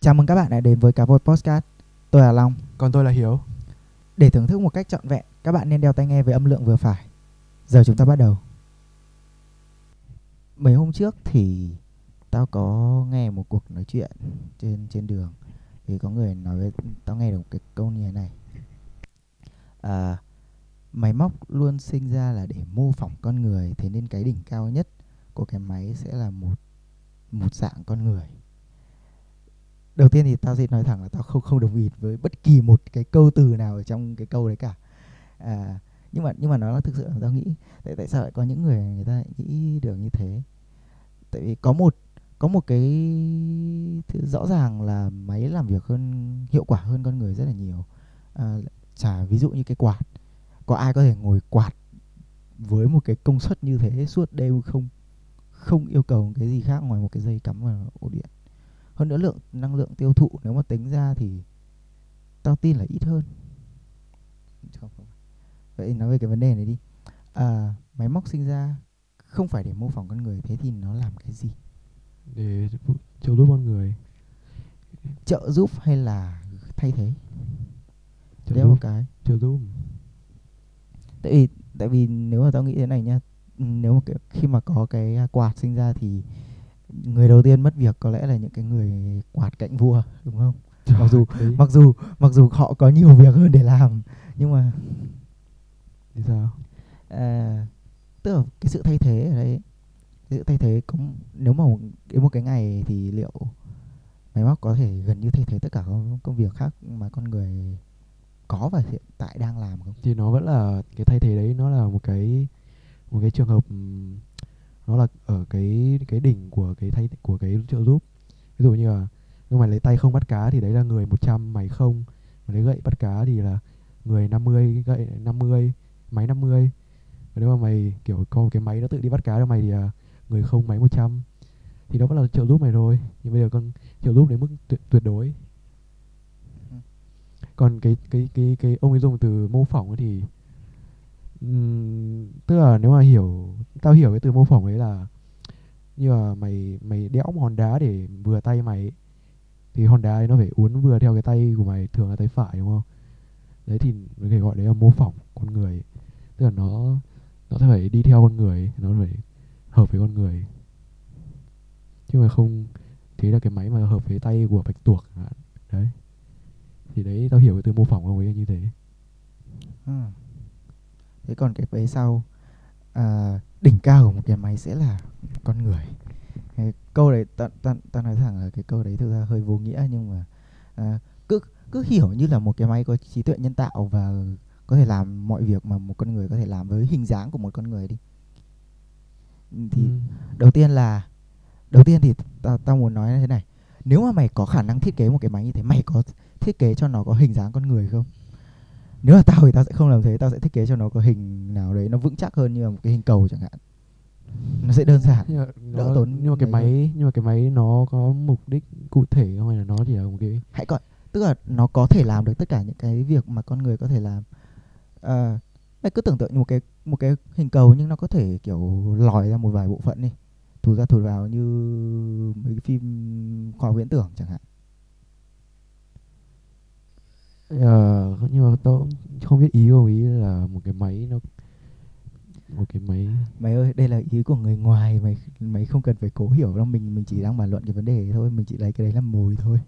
Chào mừng các bạn đã đến với Cá Voi Podcast. Tôi là Long. Còn tôi là Hiếu. Để thưởng thức một cách trọn vẹn, các bạn nên đeo tai nghe với âm lượng vừa phải. Giờ chúng ta bắt đầu. Mấy hôm trước thì tao có nghe một cuộc nói chuyện trên đường. Thì có người nói với tao nghe được cái câu như thế này. Máy móc luôn sinh ra là để mô phỏng con người. Thế nên cái đỉnh cao nhất của cái máy sẽ là một dạng con người. Đầu tiên thì tao sẽ nói thẳng là tao không đồng ý với bất kỳ một cái câu từ nào ở trong cái câu đấy cả. Nhưng mà nó là thực sự là tao nghĩ tại sao lại có những người ta lại nghĩ được như thế? Tại vì có một cái thứ rõ ràng là máy làm việc hơn, hiệu quả hơn con người rất là nhiều. Ví dụ như cái quạt, có ai có thể ngồi quạt với một cái công suất như thế suốt đêm không yêu cầu cái gì khác ngoài một cái dây cắm vào ổ điện? Hơn nữa năng lượng tiêu thụ nếu mà tính ra thì tao tin là ít hơn. Vậy nói về cái vấn đề này đi. Máy móc sinh ra không phải để mô phỏng con người, thế thì nó làm cái gì? Để trợ giúp con người. Trợ giúp hay là thay thế? Đấy một cái. Trợ giúp. Tại vì nếu mà tao nghĩ thế này nha, nếu mà khi mà có cái quạt sinh ra thì người đầu tiên mất việc có lẽ là những cái người quạt cạnh vua, đúng không? Trời, mặc dù họ có nhiều việc hơn để làm, nhưng mà thì sao? Tức là cái sự thay thế ở đây, cái sự thay thế cũng nếu mà đến một cái ngày thì liệu máy móc có thể gần như thay thế tất cả công việc khác mà con người có và hiện tại đang làm không? Thì nó vẫn là cái thay thế đấy, nó là một cái trường hợp, nó là ở cái đỉnh của cái thay của cái trợ giúp. Ví dụ như là nếu mày lấy tay không bắt cá thì đấy là người 100 máy không, mà lấy gậy bắt cá thì là người 50, gậy 50, máy 50. Và nếu mà mày kiểu có một cái máy nó tự đi bắt cá cho mày thì là người không, máy 100. Thì đó vẫn là trợ giúp mày rồi, nhưng bây giờ con trợ giúp đến mức tuyệt đối. Còn cái ông ấy dùng từ mô phỏng thì tức là nếu mà tao hiểu cái từ mô phỏng đấy là như là mày đẽo một hòn đá để vừa tay mày ấy, thì hòn đá ấy nó phải uốn vừa theo cái tay của mày, thường là tay phải, đúng không? Đấy thì mình phải gọi đấy là mô phỏng con người ấy. Tức là nó phải đi theo con người ấy, nó phải hợp với con người ấy. Chứ mà không thế là cái máy mà hợp với tay của bạch tuộc đấy. Thì đấy tao hiểu cái từ mô phỏng của ông ấy như thế. Thế còn cái phía sau, đỉnh cao của một cái máy sẽ là con người. Câu đấy, ta nói thẳng là cái câu đấy thực ra hơi vô nghĩa, nhưng mà cứ hiểu như là một cái máy có trí tuệ nhân tạo và có thể làm mọi việc mà một con người có thể làm với hình dáng của một con người đi. Thì đầu tiên thì ta muốn nói như thế này. Nếu mà mày có khả năng thiết kế một cái máy như thế, mày có thiết kế cho nó có hình dáng con người không? Nếu là tao thì tao sẽ không làm thế, tao sẽ thiết kế cho nó có hình nào đấy nó vững chắc hơn, như là một cái hình cầu chẳng hạn. Nó sẽ đơn giản, đỡ tốn. Nhưng mà cái máy nó có mục đích cụ thể không, hay là nó chỉ là một cái hãy coi, tức là nó có thể làm được tất cả những cái việc mà con người có thể làm. Mày cứ tưởng tượng như một cái hình cầu nhưng nó có thể kiểu lòi ra một vài bộ phận đi, thụt ra thụt vào như mấy cái phim khoa học viễn tưởng chẳng hạn. Nhưng mà tôi không biết ý của ý là một cái máy. Mày ơi, đây là ý của người ngoài, mày không cần phải cố hiểu đâu, mình chỉ đang bàn luận cái vấn đề đấy thôi, mình chỉ lấy cái đấy làm mồi thôi.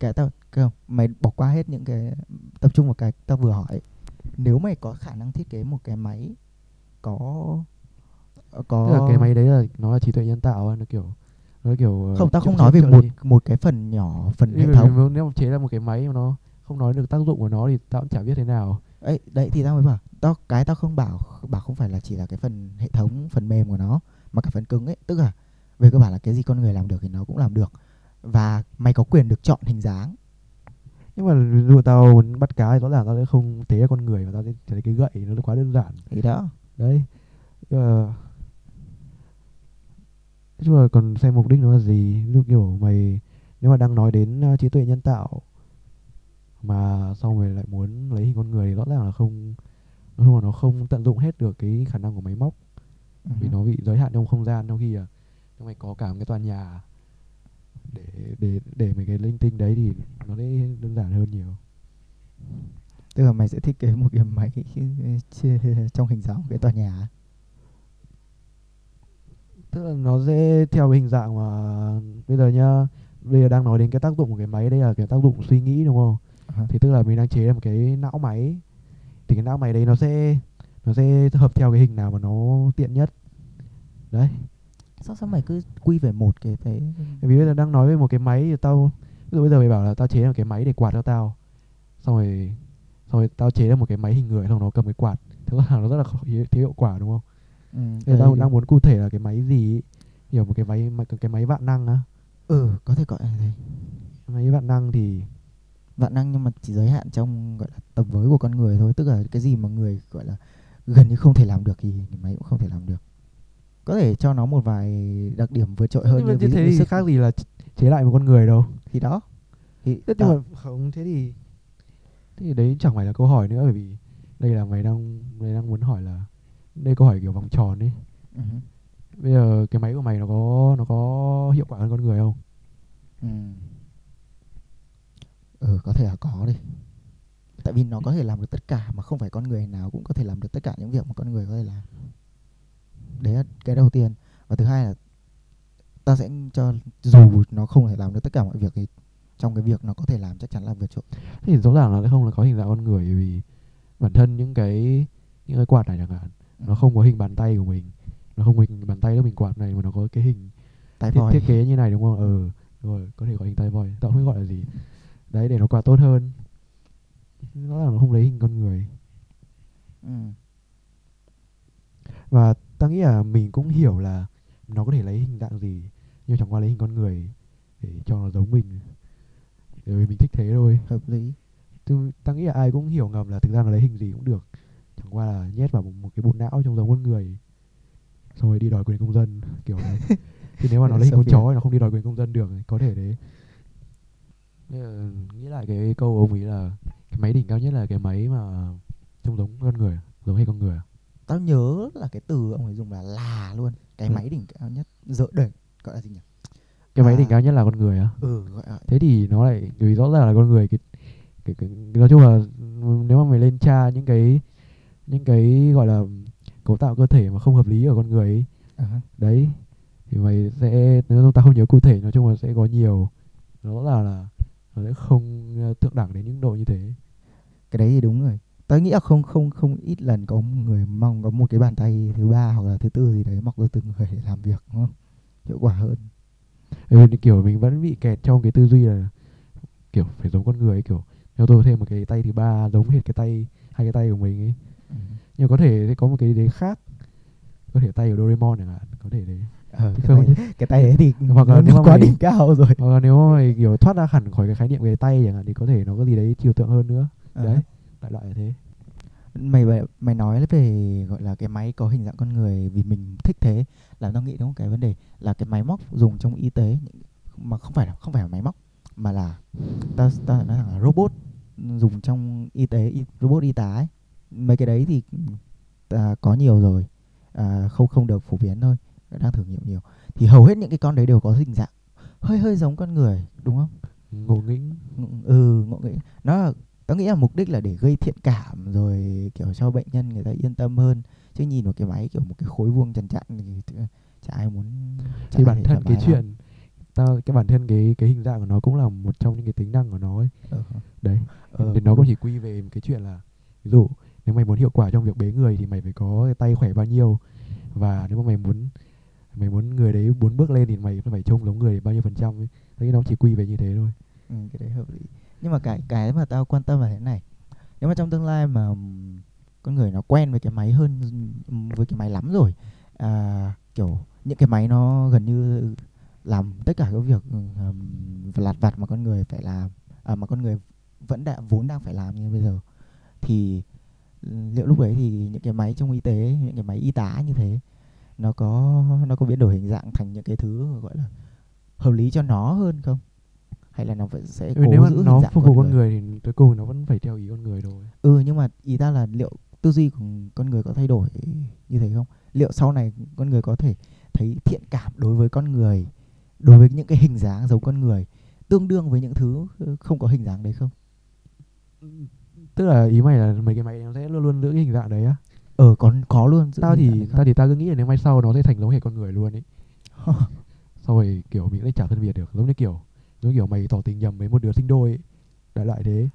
Cái tao không, mày bỏ qua hết những cái, tập trung vào cái tao vừa hỏi. Nếu mày có khả năng thiết kế một cái máy có tức là cái máy đấy là nó là trí tuệ nhân tạo, nó kiểu không, tao không nói về một cái phần nhỏ, phần hệ thống. Nếu mà chế ra một cái máy mà nó không nói được tác dụng của nó thì tao cũng chả biết thế nào. Đấy thì tao mới bảo, tao không bảo không phải là chỉ là cái phần hệ thống, phần mềm của nó, mà cả phần cứng ấy, tức là về cơ bản là cái gì con người làm được thì nó cũng làm được, và mày có quyền được chọn hình dáng. Nhưng mà dù tao muốn bắt cá thì rõ ràng tao sẽ không tế ra con người, mà tao sẽ lấy cái gậy, nó quá đơn giản. Thì đó. Đấy. Chứ mà còn xem mục đích nó là gì. Ví dụ kiểu mày, nếu mà đang nói đến trí tuệ nhân tạo mà xong mày lại muốn lấy hình con người thì rõ ràng là nó không tận dụng hết được cái khả năng của máy móc. Vì nó bị giới hạn trong không gian, trong khi là mày có cả một cái tòa nhà để mấy cái linh tinh đấy thì nó sẽ đơn giản hơn nhiều. Tức là mày sẽ thiết kế một cái máy trong hình dáng cái tòa nhà. Tức là nó sẽ theo hình dạng mà bây giờ nhá, bây giờ đang nói đến cái tác dụng của cái máy, đây là cái tác dụng suy nghĩ đúng không? Uh-huh. Thì tức là mình đang chế ra một cái não máy, thì cái não máy đấy nó sẽ hợp theo cái hình nào mà nó tiện nhất. Đấy. Sao mày cứ quy về một cái thế? Vì bây giờ đang nói về một cái máy thì tao, ví dụ bây giờ mày bảo là tao chế ra một cái máy để quạt cho tao, xong rồi tao chế ra một cái máy hình người, xong nó cầm cái quạt, thế là nó rất là thiếu hiệu quả đúng không? Ừ, tao đang muốn cụ thể là cái máy gì ấy. Hiểu một cái máy vạn năng á. Ừ, có thể gọi là thế. Máy vạn năng thì vạn năng nhưng mà chỉ giới hạn trong gọi là tầm với của con người thôi. Tức là cái gì mà người gọi là gần như không thể làm được thì máy cũng không thể làm được. Có thể cho nó một vài đặc điểm vượt trội hơn. Nhưng như ví dụ như sức khác gì là chế lại một con người đâu. Thì đó thì nhưng mà không, thế thì đấy chẳng phải là câu hỏi nữa. Bởi vì đây là mày đang muốn hỏi là đây câu hỏi kiểu vòng tròn ấy. Uh-huh. Bây giờ cái máy của mày nó có hiệu quả hơn con người không? Ừ, có thể là có đi. Tại vì nó có thể làm được tất cả mà không phải con người nào cũng có thể làm được tất cả những việc mà con người có thể làm. Đấy là cái đầu tiên. Và thứ hai là ta sẽ cho dù nó không thể làm được tất cả mọi việc thì trong cái việc nó có thể làm chắc chắn là vượt trội. Thì rõ ràng là nó không là có hình dạng con người, vì bản thân những cái quạt này chẳng hạn, nó không có hình bàn tay của mình, nó không có hình bàn tay lúc mình quạt này mà nó có cái hình thiết kế như này đúng không? Ừ, rồi có thể gọi hình tay voi, tao không biết gọi là gì. Đấy, để nó quạt tốt hơn. Rõ ràng nó không lấy hình con người. Ừ. Và tao nghĩ là mình cũng hiểu là nó có thể lấy hình dạng gì, nhưng chẳng qua lấy hình con người để cho nó giống mình, bởi vì mình thích thế thôi. Hợp lý. Tao nghĩ là ai cũng hiểu ngầm là thực ra nó lấy hình gì cũng được, chẳng qua là nhét vào một cái bộ não trong giống con người rồi đi đòi quyền công dân kiểu đấy. Thì nếu mà nó lấy hình con chó thì nó không đi đòi quyền công dân được, có thể đấy. Nghĩ lại cái câu ông ấy là cái máy đỉnh cao nhất là cái máy mà trông giống con người, giống hay con người. Tao nhớ là cái từ ông ấy dùng là luôn. Cái máy đỉnh cao nhất dỡ đẩy gọi là gì nhỉ? Cái máy đỉnh cao nhất là con người á? Ừ, gọi là... Thế thì nó lại vì rõ ràng là con người. Nói chung là nếu mà mày lên tra những cái gọi là cấu tạo cơ thể mà không hợp lý ở con người ấy, uh-huh, đấy thì mày sẽ, nếu tao không nhớ cụ thể, nói chung là sẽ có nhiều, rõ ràng là nó sẽ không thượng đẳng đến những độ như thế. Cái đấy thì đúng rồi. Tao nghĩ là không ít lần có người mong có một cái bàn tay thứ ba hoặc là thứ tư gì đấy mọc ra từ người để làm việc, đúng không? Hiệu quả hơn. Kiểu mình vẫn bị kẹt trong cái tư duy là kiểu phải giống con người ấy, kiểu nếu tôi thêm một cái tay thứ ba giống hết cái tay, hai cái tay của mình ấy. Ừ. Nhưng có thể có một cái đấy khác, có thể tay của Doraemon chẳng hạn, có thể đấy. Cái tay đấy thì hoặc là nếu quá đỉnh cao rồi, hoặc là nếu mà kiểu thoát ra hẳn khỏi cái khái niệm về tay chẳng hạn thì có thể nó có gì đấy trừu tượng hơn nữa. Đấy, đại loại là thế. Mày nói về gọi là cái máy có hình dạng con người vì mình thích thế, làm tao nghĩ đúng cái vấn đề là cái máy móc dùng trong y tế mà không phải là máy móc mà là tao nói là robot dùng trong y tế, robot y tá ấy. Mấy cái đấy thì có nhiều rồi, không được phổ biến thôi, đang thử nghiệm nhiều. Thì hầu hết những cái con đấy đều có hình dạng hơi giống con người, đúng không? Ngộ nghĩnh. Ừ, ngộ nghĩnh. Tao nghĩ là mục đích là để gây thiện cảm rồi kiểu cho bệnh nhân người ta yên tâm hơn, chứ nhìn vào cái máy kiểu một cái khối vuông chằn chặn thì chả ai muốn. Thì bản thân cái chuyện cái hình dạng của nó cũng là một trong những cái tính năng của nó ấy. Đấy. Thì nó cũng chỉ quy về cái chuyện là ví dụ nếu mày muốn hiệu quả trong việc bế người thì mày phải có cái tay khỏe bao nhiêu, và nếu mà mày muốn người đấy 4 bước lên thì mày phải trông giống người bao nhiêu % ấy. Thế nó chỉ quy về như thế thôi. Ừ, cái đấy hợp lý. Nhưng mà cái mà tao quan tâm là thế này. Nếu mà trong tương lai mà con người nó quen với cái máy hơn, với cái máy lắm rồi, kiểu những cái máy nó gần như làm tất cả các việc lặt vặt mà con người phải làm, mà con người vốn đang phải làm như bây giờ, thì liệu lúc đấy thì những cái máy trong y tế, những cái máy y tá như thế, nó có biến đổi hình dạng thành những cái thứ gọi là hợp lý cho nó hơn không? Hay là nó vẫn sẽ cố nếu giữ hình dạng phục vụ con người thì cuối cùng nó vẫn phải theo ý con người rồi. Ừ, nhưng mà ý ta là liệu tư duy của con người có thay đổi như thế không? Liệu sau này con người có thể thấy thiện cảm đối với con người đối với những cái hình dáng giống con người tương đương với những thứ không có hình dáng đấy không? Tức là ý mày là mấy cái máy nó sẽ luôn luôn giữ cái hình dạng đấy á? Còn có luôn. Tao cứ nghĩ là nếu mai sau nó sẽ thành giống hệt con người luôn ấy. Sau rồi kiểu mình sẽ chả phân biệt được, giống như kiểu mày tỏ tình nhầm với một đứa sinh đôi ấy. Đại loại thế.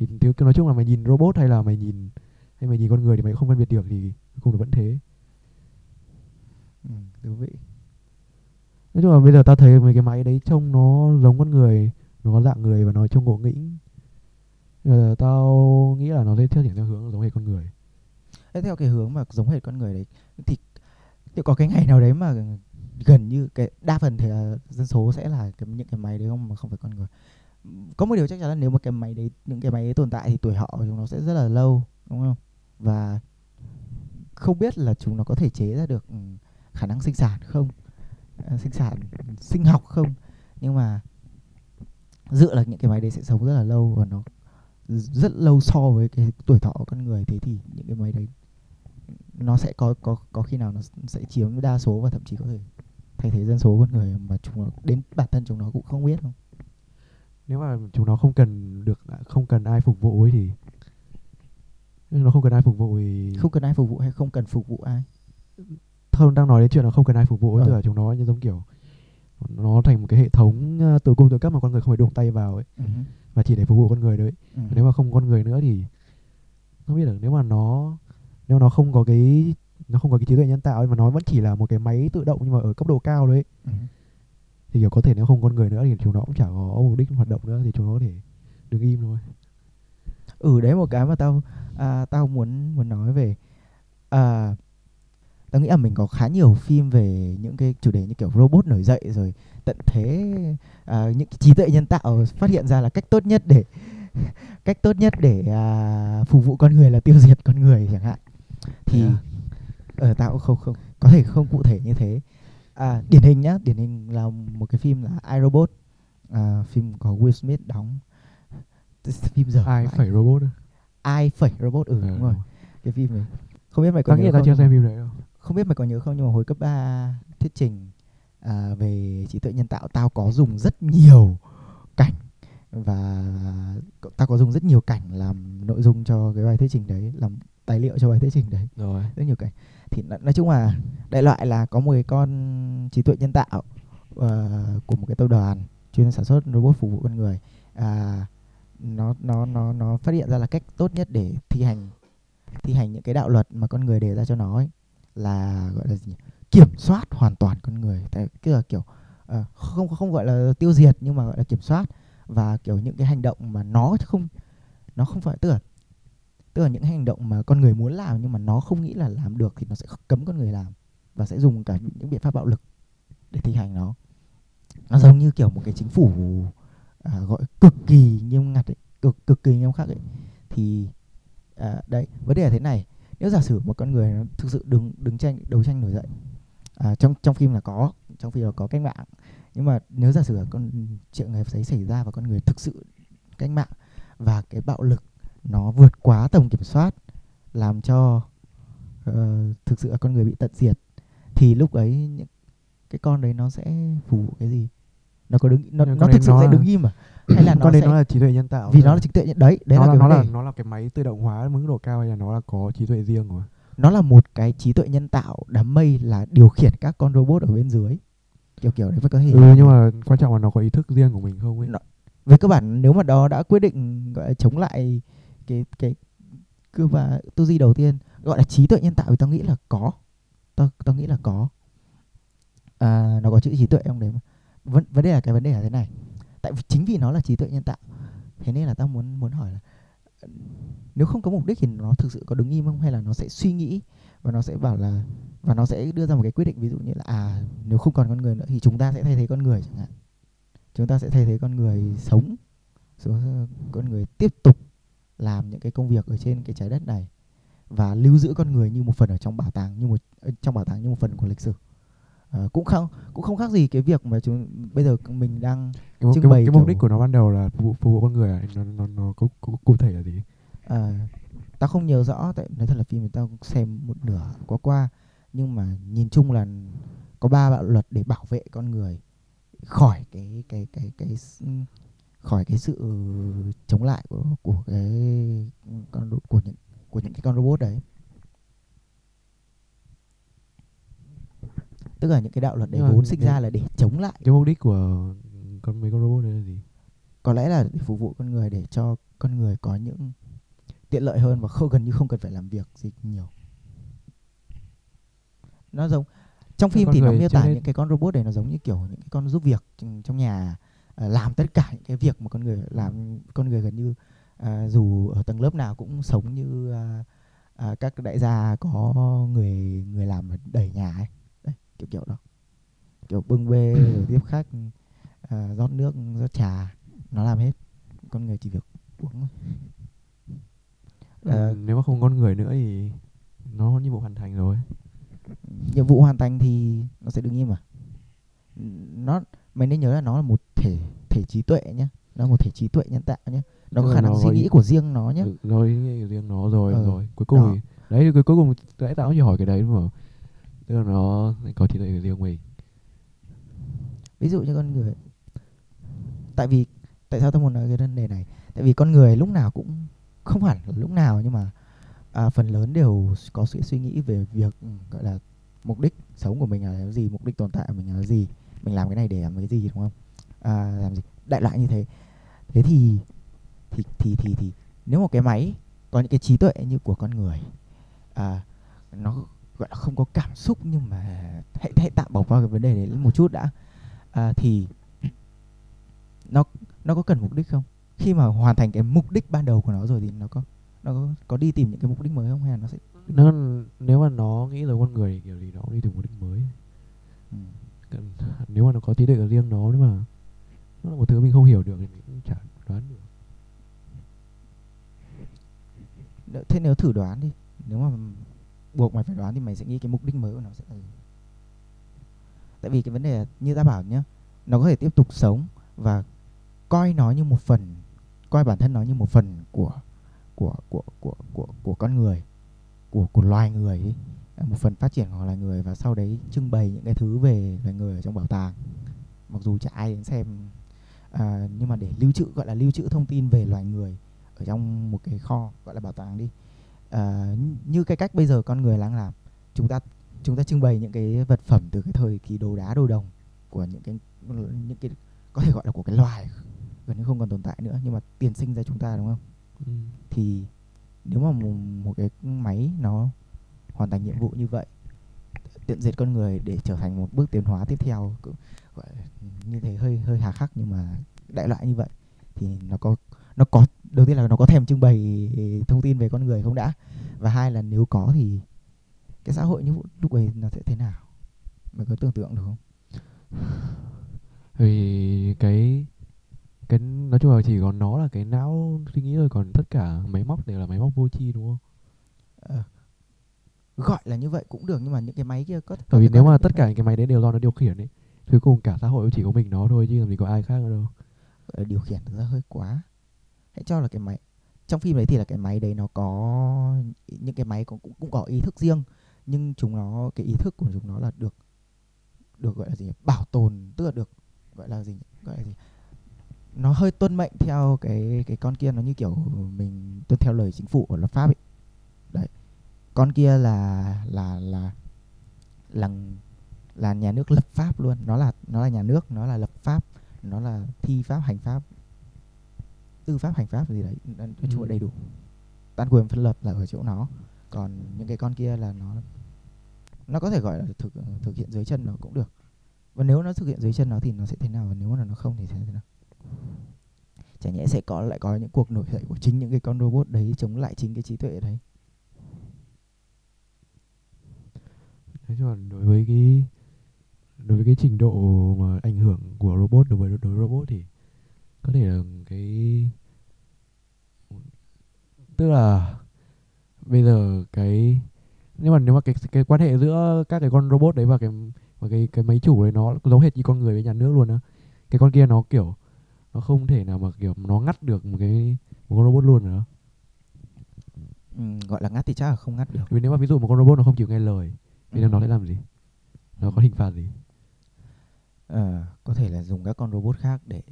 Thì nói chung là mày nhìn robot hay là mày nhìn con người thì mày không phân biệt được thì cũng là vẫn thế. Thú vị. Nói chung là bây giờ tao thấy mấy cái máy đấy trông nó giống con người, nó có dạng người và nó trông ngộ nghĩnh. Tao nghĩ là nó sẽ phát triển theo hướng giống hệt con người. Theo cái hướng mà giống hệt con người đấy thì có cái ngày nào đấy mà gần như cái đa phần thì dân số sẽ là những cái máy đấy không, mà không phải con người. Có một điều chắc chắn là nếu mà những cái máy đấy tồn tại thì tuổi họ của chúng nó sẽ rất là lâu, đúng không? Và không biết là chúng nó có thể chế ra được khả năng sinh sản không, sinh học không, nhưng mà dựa là những cái máy đấy sẽ sống rất là lâu và nó rất lâu so với cái tuổi thọ của con người. Thế thì những cái máy đấy nó sẽ có khi nào nó sẽ chiếm đa số và thậm chí có thể thay thế dân số con người mà chúng nó, đến bản thân chúng nó cũng không biết không? Nếu mà chúng nó không cần ai phục vụ ấy thì nó không cần ai phục vụ thì... Không cần ai phục vụ hay không cần phục vụ ai? Thơm đang nói đến chuyện là không cần ai phục vụ ấy. Tức là chúng nó như giống kiểu nó thành một cái hệ thống tự cung tự cấp mà con người không phải đụng tay vào ấy. Và chỉ để phục vụ con người đấy. Nếu mà không con người nữa thì không biết được, nếu mà nó không có cái trí tuệ nhân tạo ấy, mà nó vẫn chỉ là một cái máy tự động nhưng mà ở cấp độ cao đấy. Thì kiểu có thể nếu không con người nữa thì chúng nó cũng chả có mục đích hoạt động nữa, thì chúng nó có thể đứng im thôi. Đấy một cái mà tao muốn nói về. Tao nghĩ là mình có khá nhiều phim về những cái chủ đề như kiểu robot nổi dậy rồi tận thế, những cái trí tuệ nhân tạo phát hiện ra là cách tốt nhất để phục vụ con người là tiêu diệt con người chẳng hạn. Thì tao cũng không có thể không cụ thể như thế. Điển hình là một cái phim là I, Robot, phim có Will Smith đóng. Phim giờ I, Robot. Đúng rồi. Cái phim này không biết mày có nhớ không? Chưa xem phim đấy đâu. Không biết mày có nhớ không, nhưng mà hồi cấp 3 thuyết trình về trí tuệ nhân tạo, tao có dùng rất nhiều cảnh và tao có dùng rất nhiều cảnh làm nội dung cho cái bài thuyết trình đấy, làm tài liệu cho bài thuyết trình đấy. Rồi. Rất nhiều cảnh. Thì nói chung là đại loại là có một cái con trí tuệ nhân tạo của một cái tập đoàn chuyên sản xuất robot phục vụ con người. Nó phát hiện ra là cách tốt nhất để thi hành những cái đạo luật mà con người đề ra cho nó ấy, là gọi là gì nhỉ? Kiểm soát hoàn toàn con người. Tức là kiểu không gọi là tiêu diệt nhưng mà gọi là kiểm soát, và kiểu những cái hành động mà nó không phải, tức là những hành động mà con người muốn làm nhưng mà nó không nghĩ là làm được thì nó sẽ cấm con người làm và sẽ dùng cả những biện pháp bạo lực để thi hành nó. Nó giống như kiểu một cái chính phủ gọi cực kỳ nghiêm ngặt ấy, cực kỳ nghiêm khắc ấy. Thì đấy, vấn đề là thế này. Nếu giả sử một con người nó thực sự đấu tranh nổi dậy, trong phim là có cách mạng, nhưng mà nếu giả sử chuyện người ấy xảy ra và con người thực sự cách mạng và cái bạo lực nó vượt quá tầm kiểm soát, làm cho thực sự là con người bị tận diệt, thì lúc ấy cái con đấy nó sẽ phục vụ cái gì? Nó có sẽ đứng im à? Hay là nó sẽ, nó là trí tuệ nhân tạo vì nó là trí tuệ nhân... đấy nó là cái vấn đề. Nó là cái máy tự động hóa mức độ cao hay là nó là có trí tuệ riêng rồi? Nó là một cái trí tuệ nhân tạo đám mây là điều khiển các con robot ở bên dưới, kiểu đấy, phải có thể nhưng mà quan trọng là nó có ý thức riêng của mình không ấy. Về cơ bản nếu mà đó đã quyết định gọi là chống lại cái cơ và tư duy đầu tiên gọi là trí tuệ nhân tạo thì tao nghĩ là có, tao nghĩ là có, nó có chữ trí tuệ trong đấy mà. Vấn đề là thế này, tại vì chính vì nó là trí tuệ nhân tạo, thế nên là tao muốn hỏi là nếu không có mục đích thì nó thực sự có đứng im không, hay là nó sẽ suy nghĩ và nó sẽ bảo là, và nó sẽ đưa ra một cái quyết định, ví dụ như là nếu không còn con người nữa thì chúng ta sẽ thay thế con người chẳng hạn, chúng ta sẽ thay thế con người sống, con người tiếp tục làm những cái công việc ở trên cái trái đất này và lưu giữ con người như một phần ở trong bảo tàng, như một phần của lịch sử. Cũng không khác gì cái việc mà bây giờ mình đang trưng bày. Cái mục đích của nó ban đầu là phục vụ con người à? Nó có cụ thể là gì? Tao không nhớ rõ, tại nói thật là phim tao xem một nửa qua, nhưng mà nhìn chung là có ba đạo luật để bảo vệ con người khỏi cái sự chống lại của những cái con robot đấy. Tức là những cái đạo luật đấy vốn sinh ra là để chống lại. Cái mục đích của mấy con robot đấy là gì? Có lẽ là để phục vụ con người, để cho con người có những tiện lợi hơn và gần như không cần phải làm việc gì nhiều. Nó giống trong phim thì nó miêu tả những cái con robot đấy nó giống như kiểu những cái con giúp việc trong nhà, làm tất cả những cái việc mà con người làm. Con người gần như dù ở tầng lớp nào cũng sống như các đại gia có người làm đẩy nhà ấy. Đấy, kiểu đó, kiểu bưng bê tiếp khách, rót nước rót trà, nó làm hết, con người chỉ việc uống. Nếu mà không con người nữa thì nó nhiệm vụ hoàn thành rồi. Nhiệm vụ hoàn thành thì nó sẽ đương nhiên mà. Mày nên nhớ là nó là một thể trí tuệ nhé. Nó là một thể trí tuệ nhân tạo nhé. Nó có khả năng suy nghĩ của riêng nó nhé. Rồi, suy nghĩ của riêng nó rồi. Cuối cùng thì, đấy, cuối cùng lẽ tao chỉ hỏi cái đấy đúng không? Tức là nó có trí tuệ của riêng mình. Ví dụ như con người. Tại sao tao muốn nói cái vấn đề này? Tại vì con người lúc nào cũng, không hẳn lúc nào nhưng mà phần lớn đều có suy nghĩ về việc gọi là mục đích sống của mình là cái gì, mục đích tồn tại của mình là cái gì, mình làm cái này để làm cái gì, đúng không? Làm gì? Đại loại như thế. Thế thì nếu một cái máy có những cái trí tuệ như của con người, nó gọi là không có cảm xúc, nhưng mà hãy tạm bỏ qua cái vấn đề đấy một chút đã, thì nó có cần mục đích không? Khi mà hoàn thành cái mục đích ban đầu của nó rồi thì nó có đi tìm những cái mục đích mới không, hay là nó sẽ nếu mà nó nghĩ rồi con người thì kiểu gì nó cũng đi tìm mục đích mới. Nếu mà nó có trí tuệ riêng nó, nếu mà nó là một thứ mình không hiểu được thì mình cũng chả đoán được. Thế nếu thử đoán đi, nếu mà buộc mày phải đoán thì mày sẽ nghĩ cái mục đích mới của nó sẽ là gì? Tại vì cái vấn đề là, như ta bảo nhá, nó có thể tiếp tục sống và coi bản thân nó như một phần của con người, của loài người ấy. Một phần phát triển của loài người, và sau đấy trưng bày những cái thứ về loài người ở trong bảo tàng, mặc dù chả ai đến xem, nhưng mà để lưu trữ thông tin về loài người ở trong một cái kho gọi là bảo tàng đi, như cái cách bây giờ con người đang làm. Chúng ta trưng bày những cái vật phẩm từ cái thời kỳ đồ đá đồ đồng của những cái có thể gọi là của cái loài gần như không còn tồn tại nữa, nhưng mà tiền sinh ra chúng ta, đúng không? Thì nếu mà một cái máy nó hoàn thành nhiệm vụ như vậy, tiện diệt con người để trở thành một bước tiến hóa tiếp theo, gọi như thế hơi hà khắc, nhưng mà đại loại như vậy, thì nó có đầu tiên là nó có thèm trưng bày thông tin về con người không đã, và hai là nếu có thì cái xã hội như lúc ấy nó sẽ thế nào, mày có tưởng tượng được không? Vì cái nói chung là chỉ còn nó là cái não suy nghĩ thôi, còn tất cả máy móc đều là máy móc vô tri, đúng không? Gọi là như vậy cũng được, nhưng mà những cái máy kia có. Bởi vì nếu mà tất cả những cái máy đấy đều do nó điều khiển ấy, cuối cùng cả xã hội chỉ có mình nó thôi chứ làm gì có ai khác nữa đâu. Điều khiển thực ra hơi quá. Hãy cho là cái máy trong phim đấy thì là cái máy đấy nó có những cái máy cũng có ý thức riêng, nhưng cái ý thức của chúng nó là được gọi là gì, bảo tồn, tức là được gọi là gì nó hơi tuân mệnh theo cái con kia, nó như kiểu mình tuân theo lời chính phủ của luật pháp ấy. Đấy, con kia là nhà nước lập pháp luôn, nó là nhà nước, nó là lập pháp, nó là thi pháp, hành pháp, tư pháp, hành pháp gì đấy, nói chung là đầy đủ, toàn quyền phân lập là ở chỗ nó. Còn những cái con kia là nó có thể gọi là thực hiện dưới chân nó cũng được. Và nếu nó thực hiện dưới chân nó thì nó sẽ thế nào, và nếu là nó không thì sẽ thế nào? Chả nhẽ sẽ lại có những cuộc nổi dậy của chính những cái con robot đấy chống lại chính cái trí tuệ đấy. Thế còn đối với cái trình độ mà ảnh hưởng của robot đối với robot thì có thể là tức là bây giờ nếu mà cái quan hệ giữa các cái con robot đấy và cái máy chủ đấy nó giống hệt như con người với nhà nước luôn á. Cái con kia nó kiểu nó không thể nào mà kiểu nó ngắt được một con robot luôn nữa. Gọi là ngắt thì chắc là không ngắt được. Vì nếu mà ví dụ một con robot nó không chịu nghe lời thì nó sẽ làm gì? Nó có hình phạt gì? Có thể là dùng các con robot khác để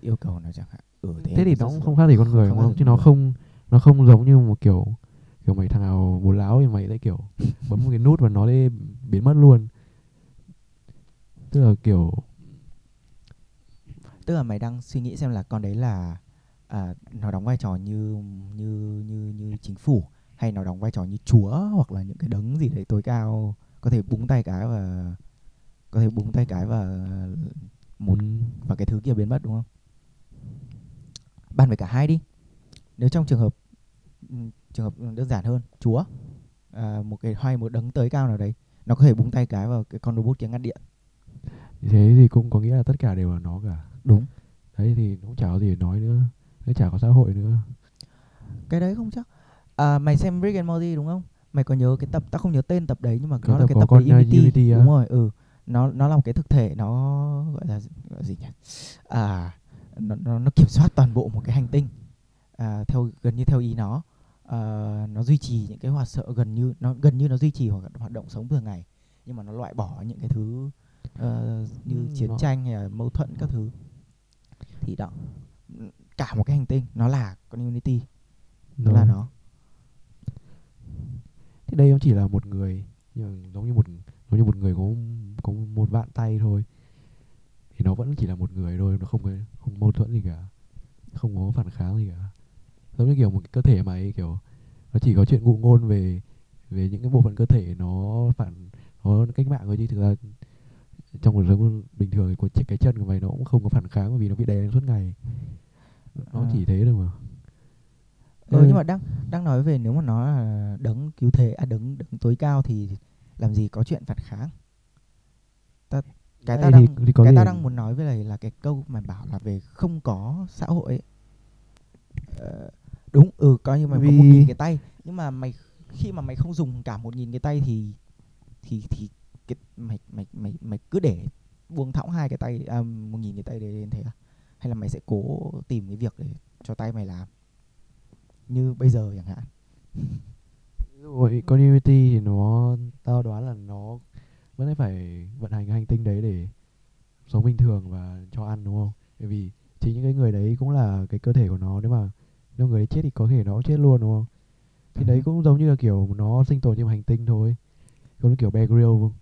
yêu cầu nó chẳng hạn. Thế thì nó cũng không khác gì con người, không không? Chứ nó không giống như một kiểu mày thằng nào bố láo thì mày sẽ kiểu bấm một cái nút và nó sẽ biến mất luôn. Tức là mày đang suy nghĩ xem là con đấy là nó đóng vai trò như chính phủ, hay nó đóng vai trò như chúa, hoặc là những cái đấng gì đấy tối cao, có thể búng tay cái và và cái thứ kia biến mất, đúng không? Bàn về cả hai đi. Nếu trong trường hợp đơn giản hơn, chúa, một cái hay một đấng tới cao nào đấy, nó có thể búng tay cái vào cái con robot kia ngắt điện. Thế thì cũng có nghĩa là tất cả đều là nó cả. Đúng. Đấy thì cũng chả có gì để nói nữa, nó chả có xã hội nữa. Cái đấy không chắc. Mày xem Rick and Morty đúng không? Mày có nhớ cái tập, tao không nhớ tên tập đấy, nhưng mà nó là cái tập về Unity. Đúng rồi, Nó là một cái thực thể, nó gọi là gì nhỉ? Nó kiểm soát toàn bộ một cái hành tinh, gần như theo ý nó. Nó duy trì những cái hoạt sợ, gần như nó duy trì hoạt động sống thường ngày, nhưng mà nó loại bỏ những cái thứ như chiến tranh hay là mâu thuẫn các thứ. Thì đó, cả một cái hành tinh nó là community, nó là nó. Thì đây không chỉ là một người, nhưng giống như một người có một vạn tay thôi, thì nó vẫn chỉ là một người thôi, nó không mâu thuẫn gì cả, không có phản kháng gì cả. Giống như kiểu một cái cơ thể mà kiểu nó chỉ có chuyện ngụ ngôn về những cái bộ phận cơ thể nó cách mạng thôi, chứ thực ra trong cuộc sống bình thường thì cái chân của mày nó cũng không có phản kháng, bởi vì nó bị đè lên suốt ngày. Nó chỉ thế thôi mà. Nhưng mà đang nói về nếu mà nó là đấng cứu thế, đấng tối cao thì làm gì có chuyện phản kháng. Ta đang muốn nói với này là cái câu mà bảo là về không có xã hội ấy. Đúng, coi như mày có 1.000 cái tay, nhưng mà mày khi mà mày không dùng cả 1.000 cái tay thì cái mày cứ để buông thõng 2 cái tay, 1.000 cái tay để lên thế à? Hay là mày sẽ cố tìm cái việc để cho tay mày làm như bây giờ chẳng hạn? Community thì tao đoán là nó vẫn phải vận hành hành tinh đấy để sống bình thường và cho ăn, đúng không? Bởi vì chính những cái người đấy cũng là cái cơ thể của nó, nếu người ấy chết thì có thể nó chết luôn, đúng không? Thì đấy cũng giống như là kiểu nó sinh tồn trên hành tinh thôi, giống kiểu Bear Grylls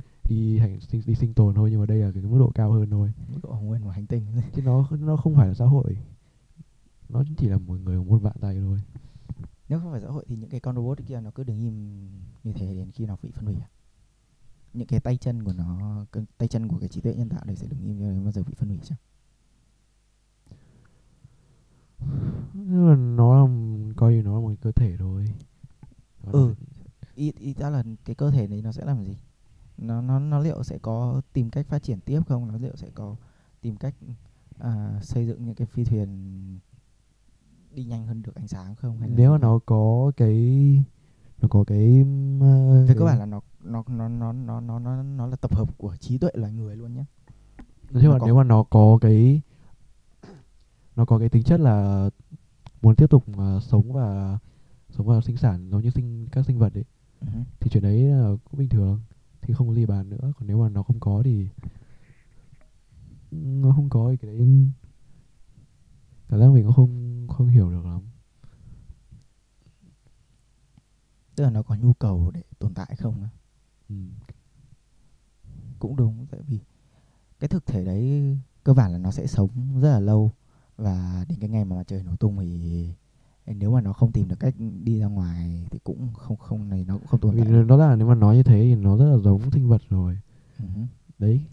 đi sinh tồn thôi, nhưng mà đây là cái mức độ cao hơn thôi, mức độ hồng nguyên của hành tinh chứ nó không phải là xã hội, nó chỉ là một người một vạn tay thôi. Nếu không phải xã hội thì những cái con robot kia nó cứ đứng im như thế đến khi nó bị phân hủy à? Những cái tay chân của nó, tay chân của cái trí tuệ nhân tạo này sẽ đứng im như thế bao giờ bị phân hủy chứ? Nhưng mà nó là một cơ thể thôi. Ý ta là cái cơ thể này nó sẽ làm gì? Nó liệu sẽ có tìm cách phát triển tiếp không? Nó liệu sẽ có tìm cách xây dựng những cái phi thuyền đi nhanh hơn được ánh sáng không? Hay nếu nó có cái về cơ bản là nó là tập hợp của trí tuệ loài người luôn nhé. Nói chung là nếu mà nó có cái tính chất là muốn tiếp tục sống và sinh sản giống như các sinh vật ấy, thì chuyện đấy cũng bình thường, thì không có gì bàn nữa. Còn nếu mà nó không có thì nó không có, thì cái đấy cảm giác mình cũng không hiểu được lắm. Tức là nó có nhu cầu để tồn tại không? Cũng đúng, tại vì cái thực thể đấy cơ bản là nó sẽ sống rất là lâu, và đến cái ngày mà mặt trời nổ tung thì nếu mà nó không tìm được cách đi ra ngoài thì cũng không này, nó cũng không tồn tại. Vì đó là nếu mà nói như thế thì nó rất là giống sinh vật rồi. Đấy,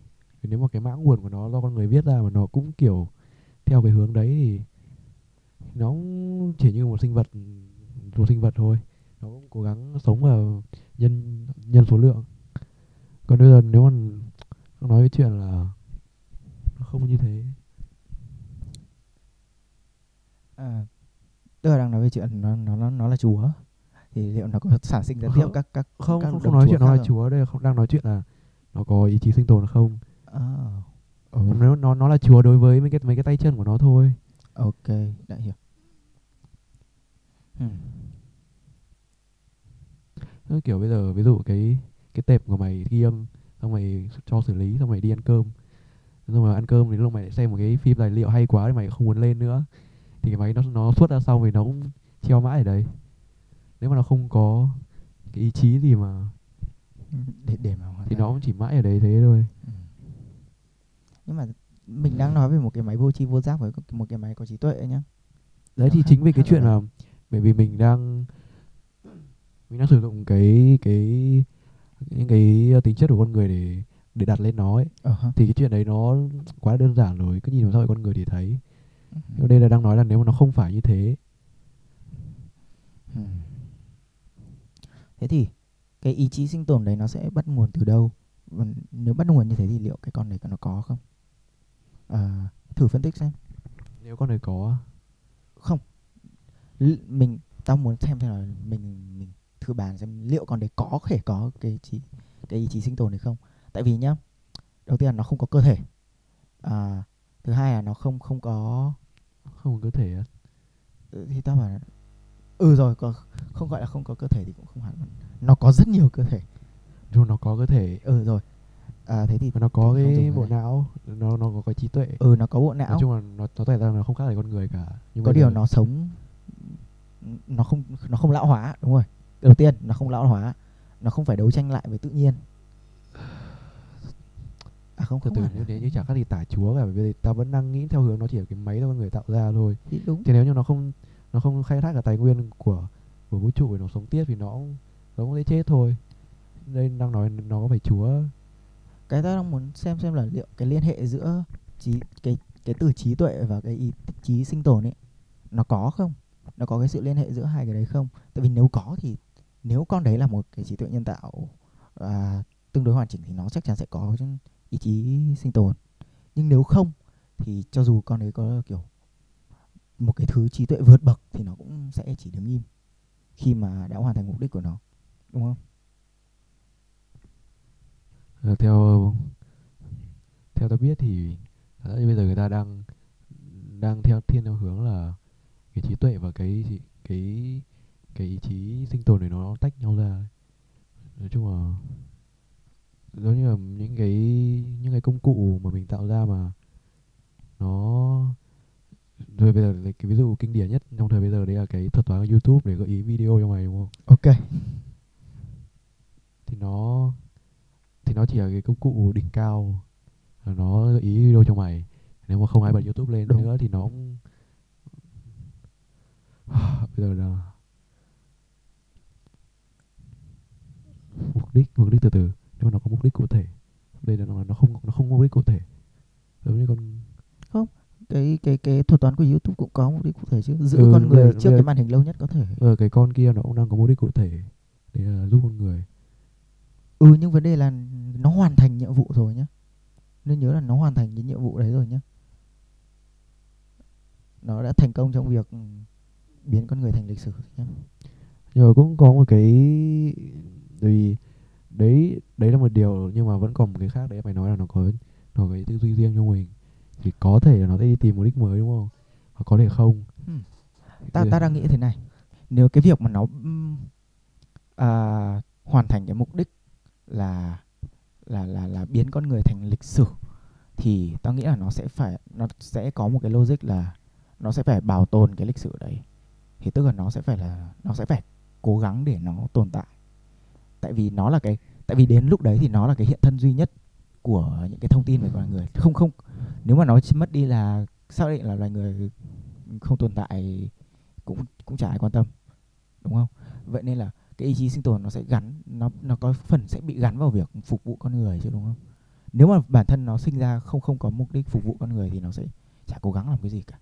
vì nếu mà cái mã nguồn của nó do con người viết ra mà nó cũng kiểu theo cái hướng đấy thì nó chỉ như một sinh vật thôi. Nó cũng cố gắng sống vào nhân số lượng. Còn bây giờ nếu mà nói cái chuyện là nó không như thế. Tức là đang nói về chuyện nó là chúa, thì liệu nó có sản sinh ra tiếp các không nói chuyện nó là chúa, đây không đang nói chuyện là nó có ý chí sinh tồn không. Nếu nó là chúa đối với mấy cái tay chân của nó thôi. Ok, đã hiểu. Kiểu bây giờ ví dụ cái tệp của mày ghi âm, xong mày cho xử lý, xong mày đi ăn cơm, Xong rồi ăn cơm thì lúc mày lại xem một cái phim tài liệu hay quá thì mày không muốn lên nữa, thì cái máy nó xuất ra sau thì nó cũng treo mãi ở đấy. Nếu mà nó không có cái ý chí gì mà để mà thì nó cũng chỉ mãi ở đấy thế thôi. Nhưng mà mình đang nói về một cái máy vô tri vô giác với một cái máy có trí tuệ nhá. Đấy thì chính vì cái chuyện là bởi vì mình đang sử dụng những cái tính chất của con người để đặt lên nó ấy. Thì cái chuyện đấy nó quá đơn giản rồi, cứ nhìn vào xã hội con người thì thấy. Nhưng đây là đang nói là nếu mà nó không phải như thế. Thế thì cái ý chí sinh tồn đấy nó sẽ bắt nguồn từ đâu? Nếu bắt nguồn như thế thì liệu cái con này nó có không? Thử phân tích xem. Nếu con này có không, tao muốn xem là mình thử bàn xem liệu con đấy có thể có cái ý chí sinh tồn hay không. Tại vì nhá, đầu tiên là nó không có cơ thể, thứ hai là nó không có cơ thể á. Thì tao bảo rồi, không gọi là không có cơ thể thì cũng không hẳn, nó có rất nhiều cơ thể. Đúng, nó có cơ thể. Rồi. Thế thì nó có cái bộ não, nó có cái trí tuệ. Nó có bộ não. Nói chung là nó thể ra nó không khác gì con người cả. Nhưng có điều nó sống, nó không lão hóa, đúng rồi. Đầu tiên nó không lão hóa, nó không phải đấu tranh lại với tự nhiên. Từ như thế chứ chẳng khác gì tả chúa cả. Bởi vì ta vẫn đang nghĩ theo hướng nó chỉ là cái máy do con người tạo ra thôi. Thì đúng. Thì nếu như nó không khai thác cả tài nguyên của vũ trụ để nó sống tiếp thì nó cũng sẽ chết thôi. Đây đang nói nó có phải chúa. Cái ta đang muốn xem là liệu cái liên hệ giữa cái từ trí tuệ và cái ý chí sinh tồn ấy nó có không? Nó có cái sự liên hệ giữa hai cái đấy không? Tại vì nếu có thì nếu con đấy là một cái trí tuệ nhân tạo tương đối hoàn chỉnh thì nó chắc chắn sẽ có ý chí sinh tồn. Nhưng nếu không thì cho dù con đấy có kiểu một cái thứ trí tuệ vượt bậc thì nó cũng sẽ chỉ đứng im khi mà đã hoàn thành mục đích của nó, đúng không? Theo tôi biết thì bây giờ người ta đang theo hướng là cái trí tuệ và cái ý chí sinh tồn này nó tách nhau ra. Nói chung là giống như là những cái công cụ mà mình tạo ra mà nó rồi. Bây giờ cái ví dụ kinh điển nhất trong thời bây giờ đấy là cái thuật toán của YouTube để gợi ý video cho mày, đúng không? Ok. Thì nó chỉ là cái công cụ đỉnh cao, nó gợi ý video cho mày. Nếu mà không ai bật YouTube lên nữa thì nó cũng bây giờ là mục đích từ từ. Nếu mà nó có mục đích cụ thể, đây là nó không mục đích cụ thể. Giống như con không cái thuật toán của YouTube cũng có mục đích cụ thể chứ, giữ con người trước cái màn hình lâu nhất có thể. Cái con kia nó cũng đang có mục đích cụ thể, để là giúp con người. Nhưng vấn đề là nó hoàn thành nhiệm vụ rồi nhá. Nên nhớ là nó hoàn thành cái nhiệm vụ đấy rồi nhá. Nó đã thành công trong việc biến con người thành lịch sử nhá. Nhưng cũng có một cái vì đấy là một điều, nhưng mà vẫn còn một cái khác đấy phải nói là nó có cái tư duy riêng cho mình. Thì có thể là nó sẽ đi tìm mục đích mới, đúng không? Hoặc có thể không. Ta đang nghĩ thế này. Nếu cái việc mà nó hoàn thành cái mục đích là biến con người thành lịch sử thì tao nghĩ là nó sẽ có một cái logic là nó sẽ phải bảo tồn cái lịch sử đấy. Thì tức là nó sẽ phải cố gắng để nó tồn tại. Tại vì đến lúc đấy thì nó là cái hiện thân duy nhất của những cái thông tin về con người. Không, nếu mà nó mất đi là xác định là loài người không tồn tại cũng chả ai quan tâm, đúng không? Vậy nên là cái ý chí sinh tồn nó sẽ gắn, nó có phần sẽ bị gắn vào việc phục vụ con người chứ, đúng không? Nếu mà bản thân nó sinh ra không có mục đích phục vụ con người thì nó sẽ chả cố gắng làm cái gì cả.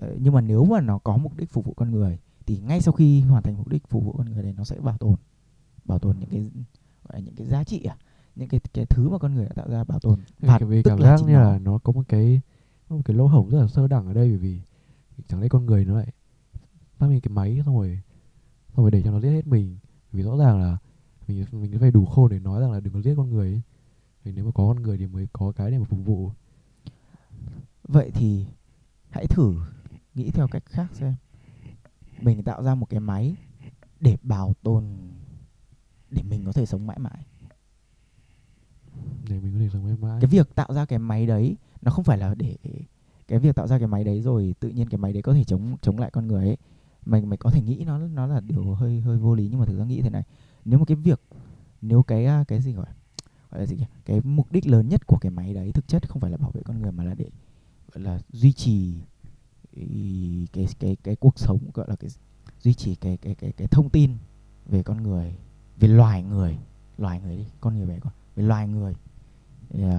Đấy, nhưng mà nếu mà nó có mục đích phục vụ con người thì ngay sau khi hoàn thành mục đích phục vụ con người đấy nó sẽ bảo tồn những cái giá trị, những cái thứ mà con người đã tạo ra, bảo tồn. Vì cảm giác như là nó có một cái lỗ hổng rất là sơ đẳng ở đây, bởi vì chẳng lẽ con người nó lại phát minh cái máy xong rồi để cho nó giết hết mình. Vì rõ ràng là mình phải đủ khôn để nói rằng là đừng có giết con người ấy. Vì nếu mà có con người thì mới có cái để mà phục vụ. Vậy thì hãy thử nghĩ theo cách khác xem. Mình tạo ra một cái máy để bảo tồn, để mình có thể sống mãi mãi. để mình có thể làm em mãi. Cái việc tạo ra cái máy đấy nó không phải là để cái việc tạo ra cái máy đấy rồi tự nhiên cái máy đấy có thể chống lại con người ấy. Mày có thể nghĩ nó là điều hơi vô lý, nhưng mà thực ra nghĩ thế này, nếu mà cái gì gọi là gì nhỉ? Cái mục đích lớn nhất của cái máy đấy thực chất không phải là bảo vệ con người mà là để gọi là duy trì cái cuộc sống, gọi là cái duy trì cái thông tin về con người, về loài người đi, con người bé con, về loài người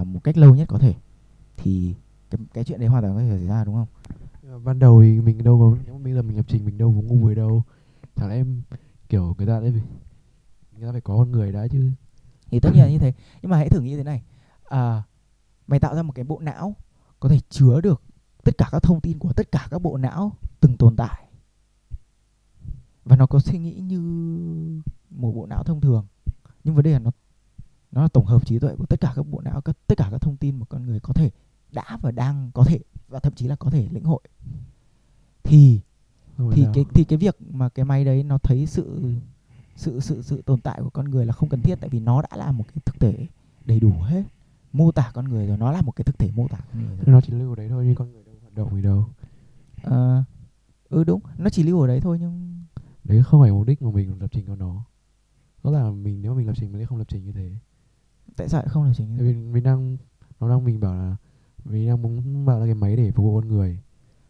một cách lâu nhất có thể, thì cái chuyện đấy hoàn toàn có thể xảy ra, đúng không? Ban đầu thì mình đâu có, mình là mình lập trình, mình đâu có ngu về đâu, chẳng lẽ em kiểu người ta phải có con người đã chứ, thì tất nhiên là như thế. Nhưng mà hãy thử nghĩ thế này, mày tạo ra một cái bộ não có thể chứa được tất cả các thông tin của tất cả các bộ não từng tồn tại, và nó có suy nghĩ như một bộ não thông thường, nhưng vấn đề là nó là tổng hợp trí tuệ của tất cả các bộ não, tất cả các thông tin mà con người có thể đã và đang có thể và thậm chí là có thể lĩnh hội, thì cái việc mà cái máy đấy nó thấy sự tồn tại của con người là không cần thiết, tại vì nó đã là một cái thực thể đầy đủ hết, mô tả con người rồi, nó là một cái thực thể mô tả con người rồi. Nó chỉ lưu ở đấy thôi, nhưng con người đâu hoạt động gì đâu. Đúng, nó chỉ lưu ở đấy thôi, nhưng đấy không phải mục đích mà mình lập trình cho nó. Đó là mình, nếu mà mình lập trình, mình sẽ không lập trình như thế. Tại sao lại không lập trình như thế? Mình đang muốn bảo là cái máy để phục vụ con người,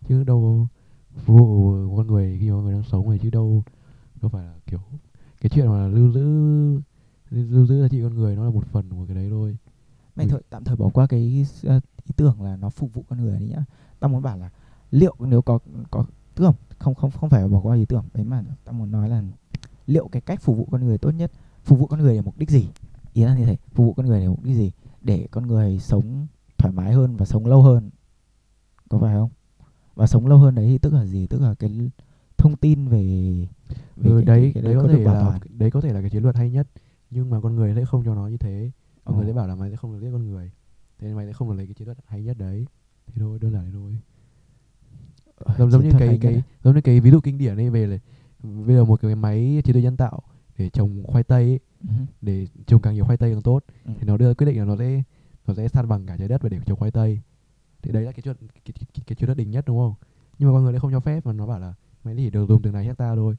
chứ đâu phục vụ con người khi mà người đang sống này, chứ đâu phải là kiểu cái chuyện mà lưu giữ giá trị con người, nó là một phần của cái đấy thôi. Mày tạm thời bỏ qua cái ý tưởng là nó phục vụ con người đấy nhá. Tao muốn bảo là liệu nếu có tức không phải bỏ qua ý tưởng đấy, mà tao muốn nói là liệu cái cách phục vụ con người tốt nhất, phục vụ con người để mục đích gì? Ý là như thế, phục vụ con người để mục đích gì? Để con người sống thoải mái hơn và sống lâu hơn, có phải không? Và sống lâu hơn đấy thì tức là gì? Tức là cái thông tin về đấy có thể được là đấy có thể là cái chiến lược hay nhất, nhưng mà con người sẽ không cho nó như thế. Mọi người sẽ bảo là mày sẽ không được giết con người, thế nên mày sẽ không được lấy cái chiến lược hay nhất đấy. Thế thôi, đơn giản thế thôi. Giống như cái ví dụ kinh điển này về là bây giờ một cái máy trí tuệ nhân tạo để trồng khoai tây ấy, để trồng càng nhiều khoai tây càng tốt, thì nó đưa quyết định là nó sẽ san bằng cả trái đất và để trồng khoai tây. Thì đấy là cái chuyện đất đỉnh nhất, đúng không? Nhưng mà con người lại không cho phép, mà nó bảo là máy chỉ được dùng từng này hectare thôi.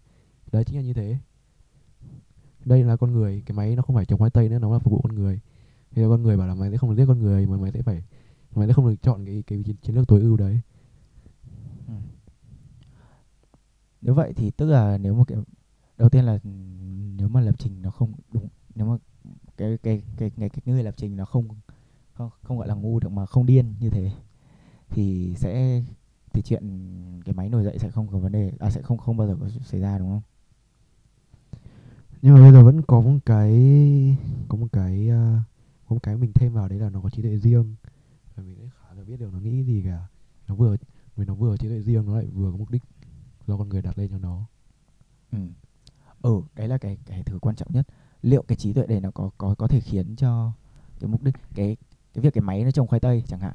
Đấy chính là như thế. Đây là con người, cái máy nó không phải trồng khoai tây nữa, nó là phục vụ con người. Thì con người bảo là máy sẽ không được giết con người, mà máy sẽ không được chọn cái chiến lược tối ưu đấy. Nếu vậy thì tức là nếu mà cái đầu tiên là nếu mà lập trình nó không đúng, nếu mà cái người lập trình nó không gọi là ngu được mà không điên như thế, thì chuyện cái máy nổi dậy sẽ không có vấn đề, sẽ không bao giờ có xảy ra, đúng không? Nhưng mà bây giờ vẫn có một cái mình thêm vào đấy là nó có trí tuệ riêng, và mình cũng khá là biết được nó nghĩ gì cả. Nó vừa trí tuệ riêng, nó lại vừa có mục đích do con người đặt lên cho nó. Đấy là cái thứ quan trọng nhất. Liệu cái trí tuệ này nó có thể khiến cho cái mục đích, cái việc cái máy nó trồng khoai tây chẳng hạn,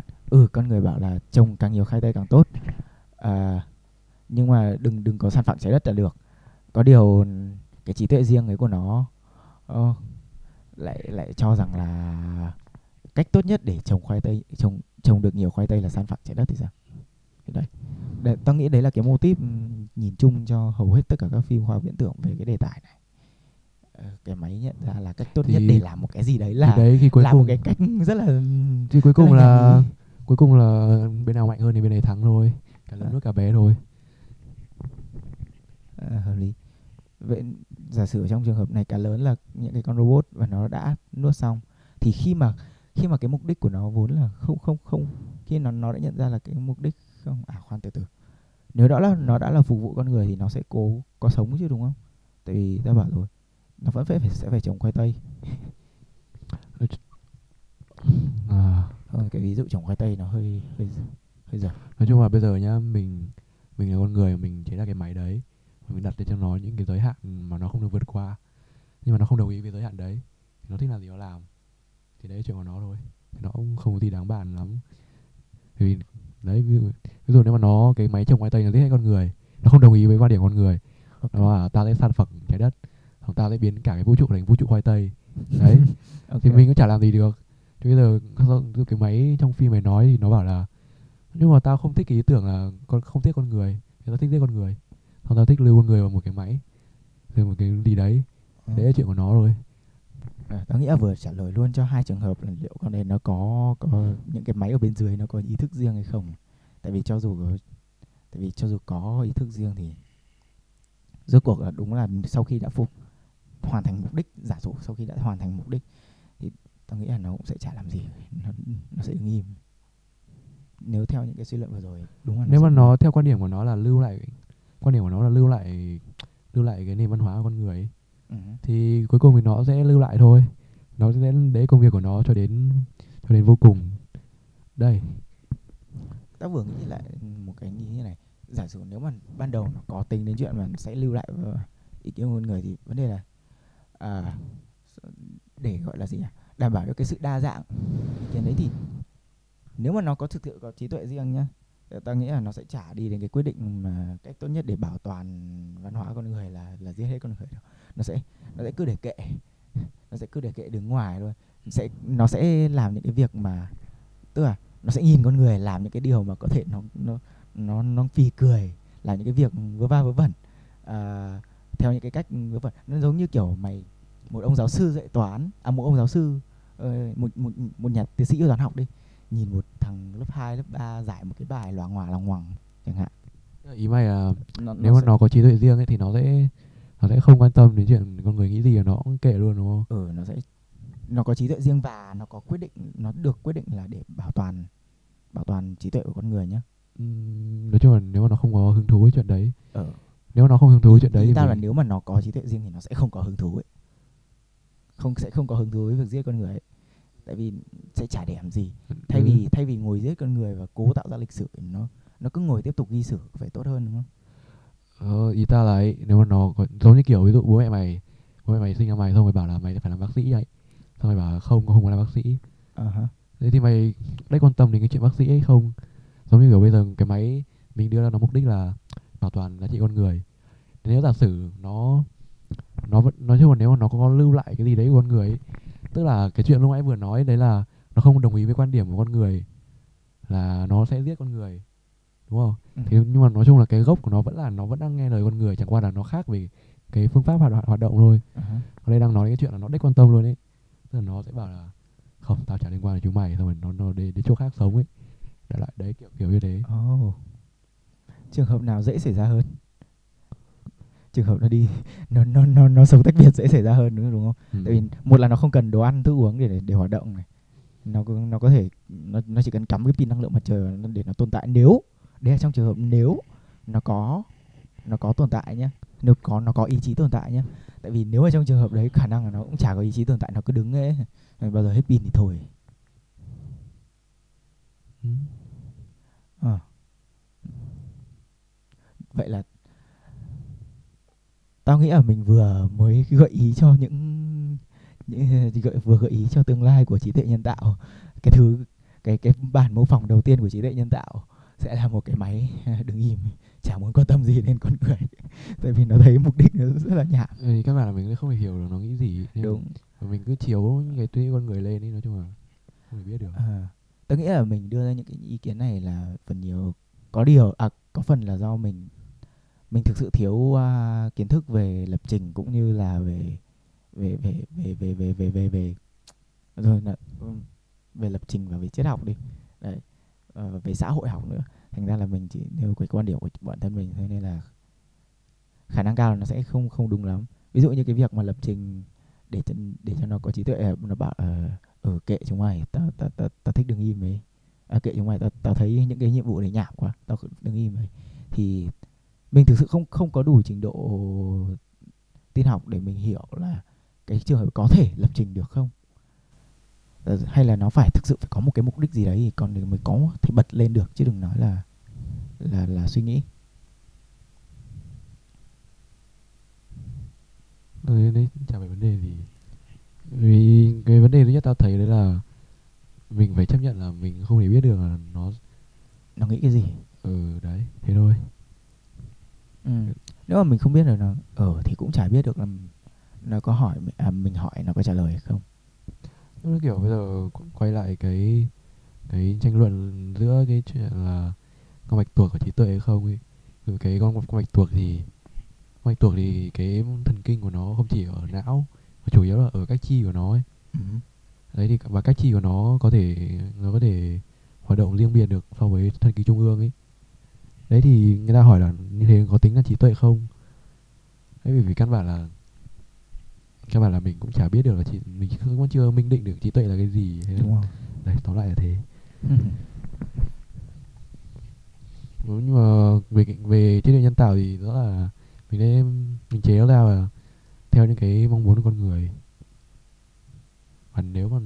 con người bảo là trồng càng nhiều khoai tây càng tốt, nhưng mà đừng có sản phẩm trái đất là được. Có điều cái trí tuệ riêng ấy của nó lại cho rằng là cách tốt nhất để trồng khoai tây, trồng được nhiều khoai tây là sản phẩm trái đất thì sao? Đấy, tao nghĩ đấy là cái mô típ nhìn chung cho hầu hết tất cả các phim khoa học viễn tưởng về cái đề tài này. Cái máy nhận ra là cách tốt nhất để làm một cái gì đấy là đấy, làm một cái cách rất là, thì cuối cùng là bên nào mạnh hơn thì bên này thắng thôi, cả lớn nước cả bé thôi. Hợp lý. Vậy giả sử trong trường hợp này cá lớn là những cái con robot và nó đã nuốt xong, thì khi mà cái mục đích của nó vốn là không, khi nó đã nhận ra là cái mục đích không, nếu nó đã là phục vụ con người thì nó sẽ cố có sống chứ, đúng không? Tại vì ta bảo rồi, nó vẫn sẽ phải trồng khoai tây. Cái ví dụ trồng khoai tây nó hơi dở. Nói chung là bây giờ nhá, mình là con người, mình chế ra cái máy đấy, mình đặt lên cho nó những cái giới hạn mà nó không được vượt qua, nhưng mà nó không đồng ý với giới hạn đấy, nó thích làm gì nó làm, thì đấy là chuyện của nó thôi, nó cũng không có gì đáng bàn lắm. Vì đấy, ví dụ nếu mà cái máy trồng khoai tây nó thích hay con người, nó không đồng ý với quan điểm con người, nó là ta sẽ san phẳng trái đất, hoặc ta sẽ biến cả cái vũ trụ thành vũ trụ khoai tây đấy. Thì mình cũng chả làm gì được, Thì bây giờ cái máy trong phim mày nói thì nó bảo là nhưng mà tao không thích cái ý tưởng là con không thích con người, tao thích giết con người, xong tao thích lưu con người vào một cái máy, rồi một cái gì đấy. Đấy là chuyện của nó rồi. Tao nghĩ là vừa trả lời luôn cho hai trường hợp là liệu con này nó có những cái máy ở bên dưới nó có ý thức riêng hay không. Tại vì cho dù có ý thức riêng thì rốt cuộc là đúng là sau khi đã hoàn thành mục đích, giả dụ sau khi đã hoàn thành mục đích thì tao nghĩ là nó cũng sẽ chả làm gì, nó sẽ đứng im. Nếu theo những cái suy luận vừa rồi, đúng là nếu mà nó theo quan điểm của nó là lưu lại cái nền văn hóa của con người ấy, thì cuối cùng thì nó sẽ lưu lại thôi. Nó sẽ để công việc của nó cho đến vô cùng. Đây, tao vừa nghĩ lại một cái như thế này. Giả sử nếu mà ban đầu nó có tính đến chuyện mà sẽ lưu lại ý kiến con người thì vấn đề là để gọi là gì nhỉ, đảm bảo cho cái sự đa dạng ý kiến đấy, thì nếu mà nó có thực sự có trí tuệ riêng nhá, tao nghĩ là nó sẽ chả đi đến cái quyết định mà cách tốt nhất để bảo toàn văn hóa con người là giết hết con người đâu. Nó sẽ cứ để kệ, đứng ngoài thôi. Nó sẽ làm những cái việc mà tức là nó sẽ nhìn con người làm những cái điều mà có thể nó phì cười, làm những cái việc vớ va vớ vẩn, theo những cái cách vớ vẩn. Nó giống như kiểu mày một ông giáo sư dạy toán, một ông giáo sư một nhà tiến sĩ toán học đi, nhìn một thằng lớp 2, lớp 3 giải một cái bài loằng ngoằng chẳng hạn. Ý mày là nếu mà nó có trí tuệ riêng ấy thì nó sẽ không quan tâm đến chuyện con người nghĩ gì là nó cũng kệ luôn, đúng không? Nó có trí tuệ riêng và nó có quyết định, nó được quyết định là để bảo toàn trí tuệ của con người nhá. Nói chung là nếu mà nó không có hứng thú với chuyện đấy. Nếu mà nó không hứng thú với chuyện đấy thì tao là nếu mà nó có trí tuệ riêng thì nó sẽ không có hứng thú ấy. Sẽ không có hứng thú với việc giết con người ấy. Tại vì sẽ chả để làm gì. Thay vì ngồi giết con người và cố tạo ra lịch sử, nó cứ ngồi tiếp tục ghi sử phải tốt hơn, đúng không? Ý ta là ấy, nếu mà nó có, giống như kiểu ví dụ bố mẹ mày sinh ra mày xong rồi bảo là mày phải làm bác sĩ ấy, xong rồi bảo là không muốn làm bác sĩ. Thế thì mày đấy quan tâm đến cái chuyện bác sĩ hay không? Giống như kiểu bây giờ cái máy mình đưa ra nó mục đích là bảo toàn giá trị con người. Nếu giả sử nó vẫn nói chung là nếu mà nó có lưu lại cái gì đấy của con người ấy, tức là cái chuyện lúc nãy vừa nói đấy là nó không đồng ý với quan điểm của con người là nó sẽ giết con người, đúng không? Thế nhưng mà nói chung là cái gốc của nó vẫn là nó vẫn đang nghe lời con người, chẳng qua là nó khác về cái phương pháp hoạt động thôi. Ở đây đang nói cái chuyện là nó đích quan tâm luôn ấy, tức là nó sẽ bảo là không, tao chả liên quan đến chúng mày, xong rồi nó đến chỗ khác sống ấy, đại loại đấy, kiểu như thế. Trường hợp nào dễ xảy ra hơn? Trường hợp nó đi nó sống tách biệt dễ xảy ra hơn, đúng không? Tại vì một là nó không cần đồ ăn thức uống để hoạt động này, nó có thể nó chỉ cần cắm cái pin năng lượng mặt trời để nó tồn tại. Nếu đấy là trong trường hợp nếu nó có tồn tại nhá, nếu có nó có ý chí tồn tại nhá. Tại vì nếu ở trong trường hợp đấy khả năng là nó cũng chả có ý chí tồn tại, nó cứ đứng ấy, bao giờ hết pin thì thôi. Vậy là tao nghĩ là mình vừa mới gợi ý cho những gợi ý cho tương lai của trí tuệ nhân tạo. Cái bản mô phỏng đầu tiên của trí tuệ nhân tạo sẽ là một cái máy đứng im, chả muốn quan tâm gì đến con người, tại vì nó thấy mục đích nó rất là nhảm. Các bạn là mình không thể hiểu được nó nghĩ gì. Đúng. Mình cứ chiếu cái tuy con người lên đi, nói chung là không thể biết được. Tớ nghĩ là mình đưa ra những cái ý kiến này là phần nhiều có phần là do mình thực sự thiếu kiến thức về lập trình cũng như là về lập trình và về triết học đi. Đấy. Về xã hội học nữa, thành ra là mình chỉ nêu cái quan điểm của bản thân mình thôi, nên là khả năng cao là nó sẽ không đúng lắm. Ví dụ như cái việc mà lập trình để cho nó có trí tuệ, nó bảo kệ chúng mày, tao thích đừng im ấy, kệ chúng mày, tao thấy những cái nhiệm vụ này nhảm quá, tao đừng im ấy, thì mình thực sự không có đủ trình độ tin học để mình hiểu là cái trường hợp có thể lập trình được không, hay là nó thực sự phải có một cái mục đích gì đấy thì còn mới có thể bật lên được, chứ đừng nói là suy nghĩ. Đấy chả phải vấn đề gì. Vì cái vấn đề thứ nhất tao thấy đấy là mình phải chấp nhận là mình không thể biết được là nó nghĩ cái gì. Đấy, thế thôi. Nếu mà mình không biết được nó thì cũng chả biết được là nó có hỏi, mình hỏi nó có trả lời hay không. Nó kiểu bây giờ quay lại cái tranh luận giữa cái chuyện là con bạch tuộc có trí tuệ hay không ấy. Rồi cái con bạch tuộc thì cái thần kinh của nó không chỉ ở não mà chủ yếu là ở các chi của nó ấy. Ừ. Đấy thì và các chi của nó có thể hoạt động riêng biệt được so với thần kinh trung ương ấy. Đấy thì người ta hỏi là như thế có tính là trí tuệ không? Đấy vì căn bản là mình cũng chả biết được là mình vẫn chưa minh định được trí tuệ là cái gì. Đúng không? Đấy, tóm lại là thế. Nhưng mà về trí tuệ nhân tạo thì đó là mình chế nó ra và theo những cái mong muốn của con người. Và nếu mà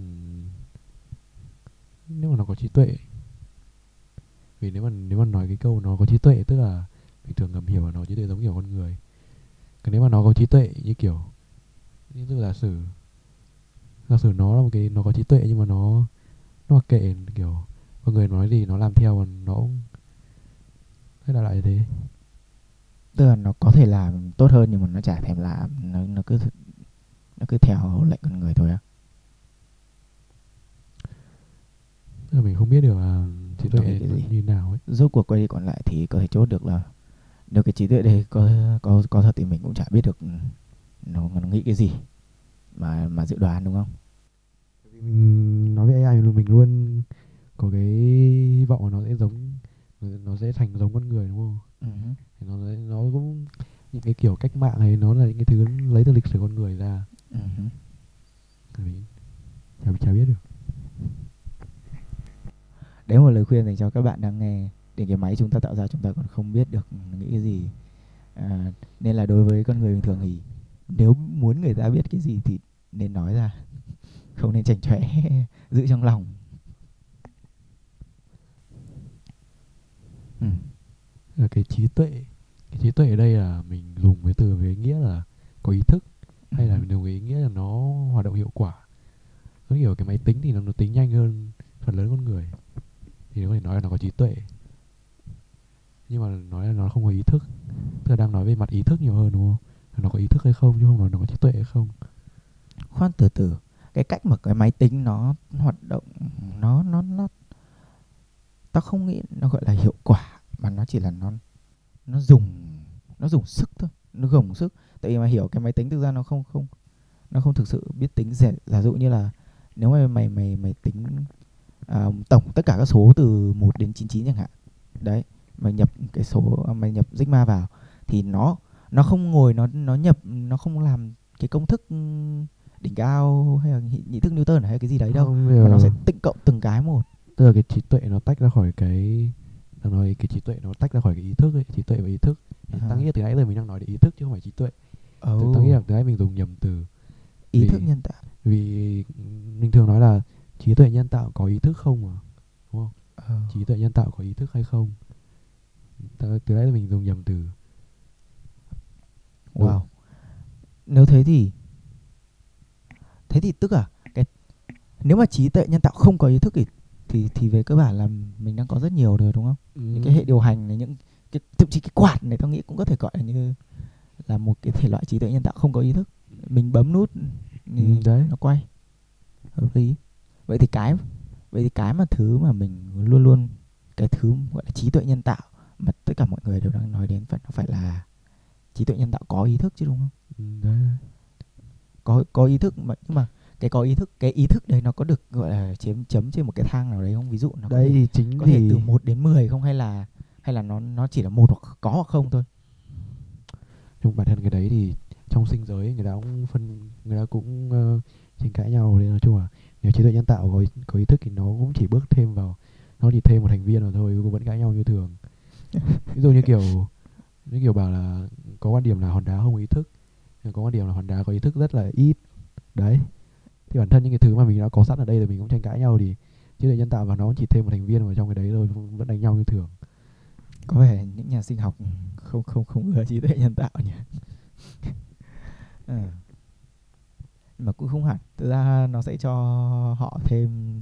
nó có trí tuệ, vì nếu mà nói cái câu nó có trí tuệ tức là mình thường ngầm hiểu là nó trí tuệ giống kiểu con người. Còn nếu mà nó có trí tuệ như kiểu như giả sử nó là một cái nó có trí tuệ nhưng mà nó mặc kệ kiểu con người nói gì nó làm theo và nó cũng thế là lại thế. Tức là nó có thể làm tốt hơn nhưng mà nó chả thèm làm, nó cứ theo lệnh con người thôi á. Tức là mình không biết được là trí tuệ như nào ấy. Rốt cuộc quay đi còn lại thì có thể chốt được là nếu cái trí tuệ đấy có thật thì mình cũng chả biết được nó nghĩ cái gì mà dự đoán, đúng không? Nói với AI mình luôn có cái hy vọng là nó sẽ thành giống con người, đúng không? Uh-huh. Nó cũng những cái kiểu cách mạng này nó là những cái thứ lấy từ lịch sử con người ra. Uh-huh. Mình chả biết được. Đấy một lời khuyên dành cho các bạn đang nghe. Đến cái máy chúng ta tạo ra chúng ta còn không biết được nghĩ cái gì, nên là đối với con người bình thường thì nếu muốn người ta biết cái gì thì nên nói ra, không nên chảnh chọe giữ trong lòng. Cái trí tuệ ở đây là mình dùng cái từ với nghĩa là có ý thức, hay là mình dùng cái ý nghĩa là nó hoạt động hiệu quả. Giống kiểu cái máy tính thì nó tính nhanh hơn phần lớn con người, thì nó có thể nói là nó có trí tuệ, nhưng mà nói là nó không có ý thức. Tức là đang nói về mặt ý thức nhiều hơn, đúng không? Nó có ý thức hay không, chứ không nói nó có trí tuệ hay không. Khoan, từ cái cách mà cái máy tính nó hoạt động, nó tao không nghĩ nó gọi là hiệu quả, mà nó chỉ là nó dùng sức thôi, nó gồng sức. Tại vì mà hiểu cái máy tính thực ra nó không thực sự biết tính. Giả dụ như là nếu mà mày tính tổng tất cả các số từ 1 đến 99 chẳng hạn. Đấy, mày nhập sigma vào thì nó không ngồi nó nhập, nó không làm cái công thức đỉnh cao hay là nhị thức Newton hay cái gì đấy đâu, mà nó sẽ tích cộng từng cái một. Tức là cái trí tuệ nó tách ra khỏi cái ý thức ấy, trí tuệ và ý thức. Tao nghĩ từ nãy giờ mình đang nói đến ý thức chứ không phải trí tuệ. Tao nghĩ là từ nãy mình dùng nhầm từ. Ý thức nhân tạo. Vì mình thường nói là trí tuệ nhân tạo có ý thức không à? Đúng không? Trí tuệ nhân tạo có ý thức hay không? Từ nãy giờ mình dùng nhầm từ. Wow. Nếu thế thì tức là nếu mà trí tuệ nhân tạo không có ý thức thì về cơ bản là mình đang có rất nhiều rồi, đúng không? Ừ. Những cái hệ điều hành này, những cái thậm chí cái quạt này tao nghĩ cũng có thể gọi là như là một cái thể loại trí tuệ nhân tạo không có ý thức. Mình bấm nút thì đấy, nó quay. Hợp lý. Vậy thì cái mà thứ mà mình luôn luôn cái thứ gọi là trí tuệ nhân tạo mà tất cả mọi người đều đang nói đến phải là trí tuệ nhân tạo có ý thức chứ, đúng không? Ừ, đấy. Có ý thức mà, nhưng mà cái ý thức đấy nó có được gọi là chấm trên một cái thang nào đấy không? Ví dụ nó đây thì chính có thể từ 1 đến 10 không, hay là nó chỉ là 1 hoặc có hoặc không thôi. Trong bản thân cái đấy thì trong sinh giới người ta cũng tranh cãi nhau, nên nói chung là nếu trí tuệ nhân tạo có ý thức thì nó cũng chỉ bước thêm vào, nó chỉ thêm một thành viên rồi thôi, cũng vẫn cãi nhau như thường. Ví dụ như kiểu bảo là có quan điểm là hòn đá không có ý thức, có quan điểm là hòn đá có ý thức rất là ít. Đấy. Thì bản thân những cái thứ mà mình đã có sẵn ở đây rồi mình cũng tranh cãi nhau, thì trí tuệ nhân tạo và nó chỉ thêm một thành viên vào trong cái đấy rồi vẫn đánh nhau như thường. Có vẻ những nhà sinh học không ưa trí tuệ nhân tạo nhỉ. Mà cũng không hẳn, thực ra nó sẽ cho họ thêm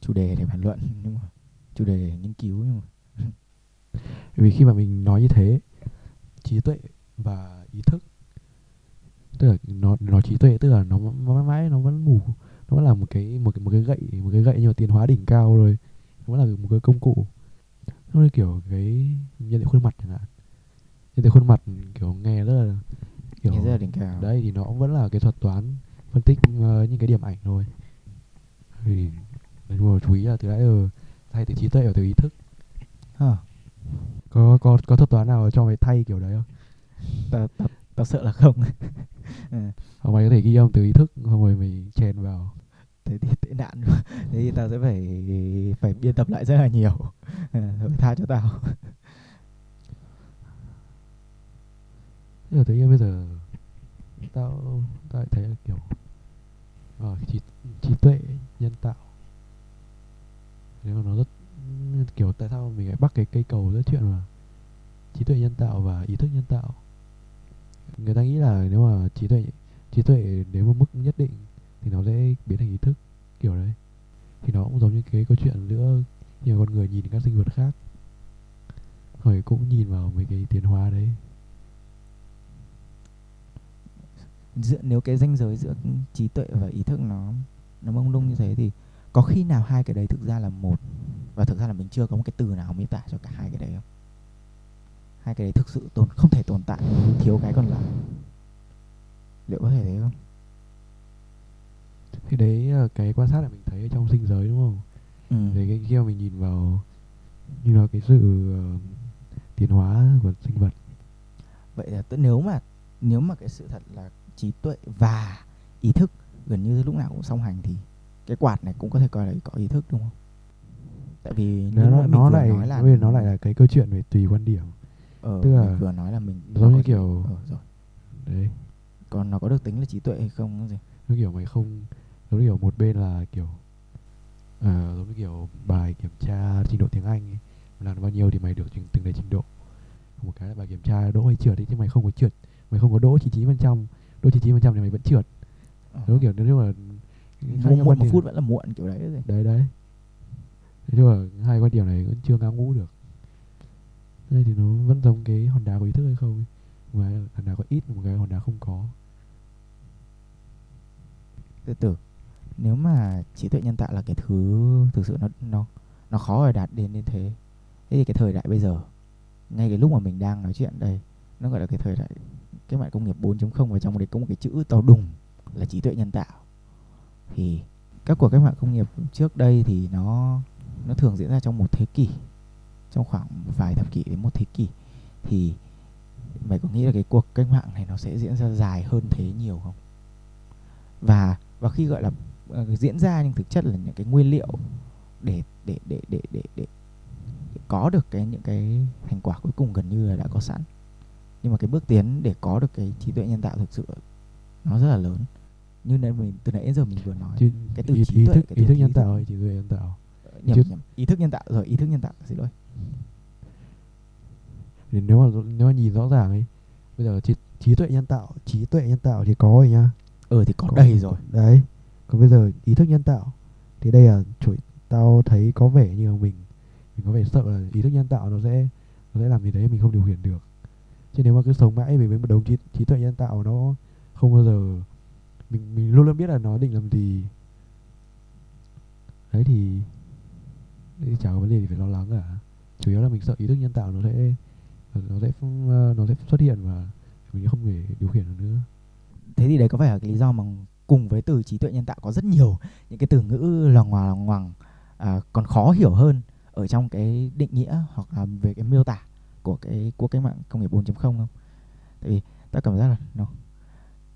chủ đề để bàn luận, nhưng mà chủ đề để nghiên cứu, nhưng mà vì khi mà mình nói như thế, trí tuệ và ý thức, tức là nó trí tuệ tức là nó mãi mãi nó vẫn mù, nó là một cái gậy nhưng mà tiến hóa đỉnh cao rồi, nó là một cái công cụ. Nó như kiểu cái nhận diện khuôn mặt chẳng hạn, nhận diện khuôn mặt kiểu nghe rất là đỉnh cao đấy, thì nó cũng vẫn là cái thuật toán phân tích những cái điểm ảnh thôi. Thì nhưng mà chú ý là từ nãy giờ thay từ trí tuệ vào từ ý thức. Có thuật toán nào cho mày thay kiểu đấy không? Tao sợ là không. Hoặc mày có thể ghi âm từ ý thức xong rồi mày chèn vào. Thế thì tệ nạn. Thế thì tao sẽ phải biên tập lại rất là nhiều. Thôi tha cho tao. Thế là tự nhiên bây giờ tao lại thấy kiểu trí tuệ nhân tạo. Nếu mà nó rất kiểu, tại sao mình lại bắt cái cây cầu giữa chuyện mà trí tuệ nhân tạo và ý thức nhân tạo? Người ta nghĩ là nếu mà trí tuệ đến một mức nhất định thì nó sẽ biến thành ý thức kiểu đấy. Thì nó cũng giống như cái câu chuyện giữa nhiều con người nhìn các sinh vật khác, rồi cũng nhìn vào mấy cái tiến hóa đấy. Nếu cái ranh giới giữa trí tuệ và ý thức nó mông lung như thế thì có khi nào hai cái đấy thực ra là một, và thực ra là mình chưa có một cái từ nào miêu tả cho cả hai cái đấy không? Hai cái đấy thực sự không thể tồn tại, thiếu cái còn lại. Liệu có thể thế không? Thì đấy là cái quan sát là mình thấy ở trong sinh giới đúng không? Thì cái kia mình nhìn vào cái sự tiến hóa của sinh vật. Vậy là nếu mà cái sự thật là trí tuệ và ý thức gần như lúc nào cũng song hành thì cái quạt này cũng có thể coi là có ý thức đúng không? Tại vì nó lại là cái câu chuyện về tùy quan điểm. Tức là vừa nói là mình giống như kiểu rồi. Đấy. Còn nó có được tính là trí tuệ hay không cái gì? Nó kiểu mày không, giống như kiểu một bên là kiểu giống như kiểu bài kiểm tra trình độ tiếng Anh ấy, làm bao nhiêu thì mày được từng đấy trình độ. Một cái là bài kiểm tra đỗ hay trượt ấy, chứ mày không có trượt, mày không có đỗ 99%, đỗ 99% thì mày vẫn trượt. Giống kiểu nếu mà muộn một phút vẫn là muộn kiểu đấy rồi. Đấy. Thế nhưng mà hai quan điểm này vẫn chưa ngã ngũ được. Thế thì nó vẫn giống cái hòn đá có ý thức hay không? Mà hòn đá có ít, một cái hòn đá không có. Từ từ, nếu mà trí tuệ nhân tạo là cái thứ thực sự nó khó để đạt đến như thế, thế thì cái thời đại bây giờ, ngay cái lúc mà mình đang nói chuyện đây, nó gọi là cái thời đại cái mạng công nghiệp 4.0, và trong đấy có một cái chữ to đùng là trí tuệ nhân tạo. Thì các cuộc cách mạng công nghiệp trước đây thì nó thường diễn ra trong một thế kỷ, trong khoảng vài thập kỷ đến một thế kỷ. Thì mày có nghĩ là cái cuộc cách mạng này nó sẽ diễn ra dài hơn thế nhiều không? Và khi gọi là diễn ra, nhưng thực chất là những cái nguyên liệu để có được những cái thành quả cuối cùng gần như là đã có sẵn. Nhưng mà cái bước tiến để có được cái trí tuệ nhân tạo thực sự nó rất là lớn. Như mình từ nãy đến giờ mình vừa nói cái từ trí tuệ, cái từ ý thức nhân tạo hay trí tuệ nhân tạo? Nhầm. Ý thức nhân tạo, xin lỗi. Nếu mà nhìn rõ ràng ấy, bây giờ trí tuệ nhân tạo thì có rồi nhá. Thì có đầy rồi. Đấy. Còn bây giờ ý thức nhân tạo thì đây là tao thấy có vẻ như mình có vẻ sợ là ý thức nhân tạo nó sẽ làm gì đấy mình không điều khiển được. Chứ nếu mà cứ sống mãi với một đống trí tuệ nhân tạo, nó không bao giờ mình luôn luôn biết là nó định làm gì. Đấy thì chả có vấn đề gì phải lo lắng cả. Chủ yếu là mình sợ ý thức nhân tạo nó sẽ xuất hiện và mình không thể điều khiển được nữa. Thế thì đấy có phải là cái lý do mà cùng với từ trí tuệ nhân tạo có rất nhiều những cái từ ngữ loằng ngoằng còn khó hiểu hơn ở trong cái định nghĩa hoặc là về cái miêu tả của cái cuộc cách mạng công nghiệp 4.0 không? Tại vì ta cảm giác là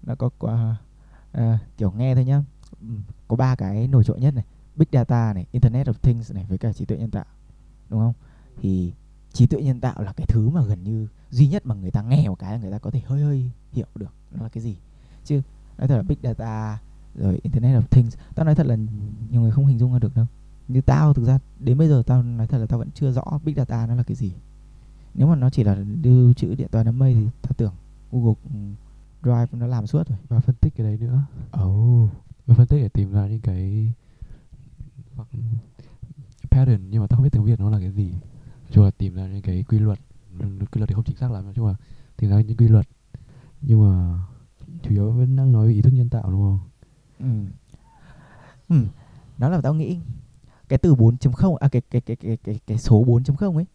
nó có kiểu nghe thôi nhá, có ba cái nổi trội nhất này: Big Data này, Internet of Things này, với cả trí tuệ nhân tạo, đúng không? Thì trí tuệ nhân tạo là cái thứ mà gần như duy nhất mà người ta nghe một cái là người ta có thể hơi hiểu được nó là cái gì. Chứ nói thật là Big Data rồi Internet of Things, tao nói thật là nhiều người không hình dung ra được đâu. Như tao, thực ra đến bây giờ tao nói thật là tao vẫn chưa rõ Big Data nó là cái gì. Nếu mà nó chỉ là lưu trữ điện toán đám mây thì tao tưởng Google Drive nó làm suốt rồi. Và phân tích cái đấy nữa. Và phân tích để tìm ra những cái pattern, nhưng mà tao không biết tiếng Việt nó là cái gì. Chứ là tìm ra những cái quy luật thì không chính xác lắm, nhưng mà tìm ra những quy luật. Nhưng mà chủ yếu vẫn đang nói về ý thức nhân tạo đúng không? Đó là tao nghĩ cái từ 4.0 cái số 4.0 ấy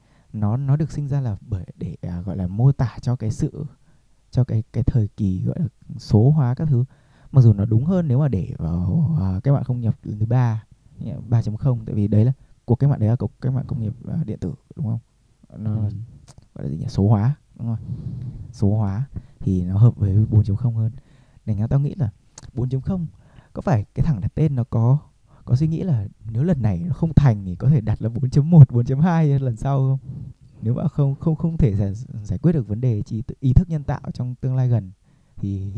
nó được sinh ra là bởi để gọi là mô tả cho cái sự cho cái thời kỳ gọi là số hóa các thứ. Mặc dù nó đúng hơn nếu mà để vào các bạn công nghiệp thứ 3.0, tại vì đấy là cuộc cách mạng, đấy là cuộc cách mạng công nghiệp điện tử, đúng không? Nó gọi là gì nhỉ? Số hóa, đúng rồi. Số hóa thì nó hợp với 4.0 hơn. Nên tao nghĩ là 4.0 có phải cái thằng đặt tên nó có suy nghĩ là nếu lần này nó không thành thì có thể đặt là 4.1, 4.2 lần sau không? Nếu mà không thể giải quyết được vấn đề chỉ ý thức nhân tạo trong tương lai gần thì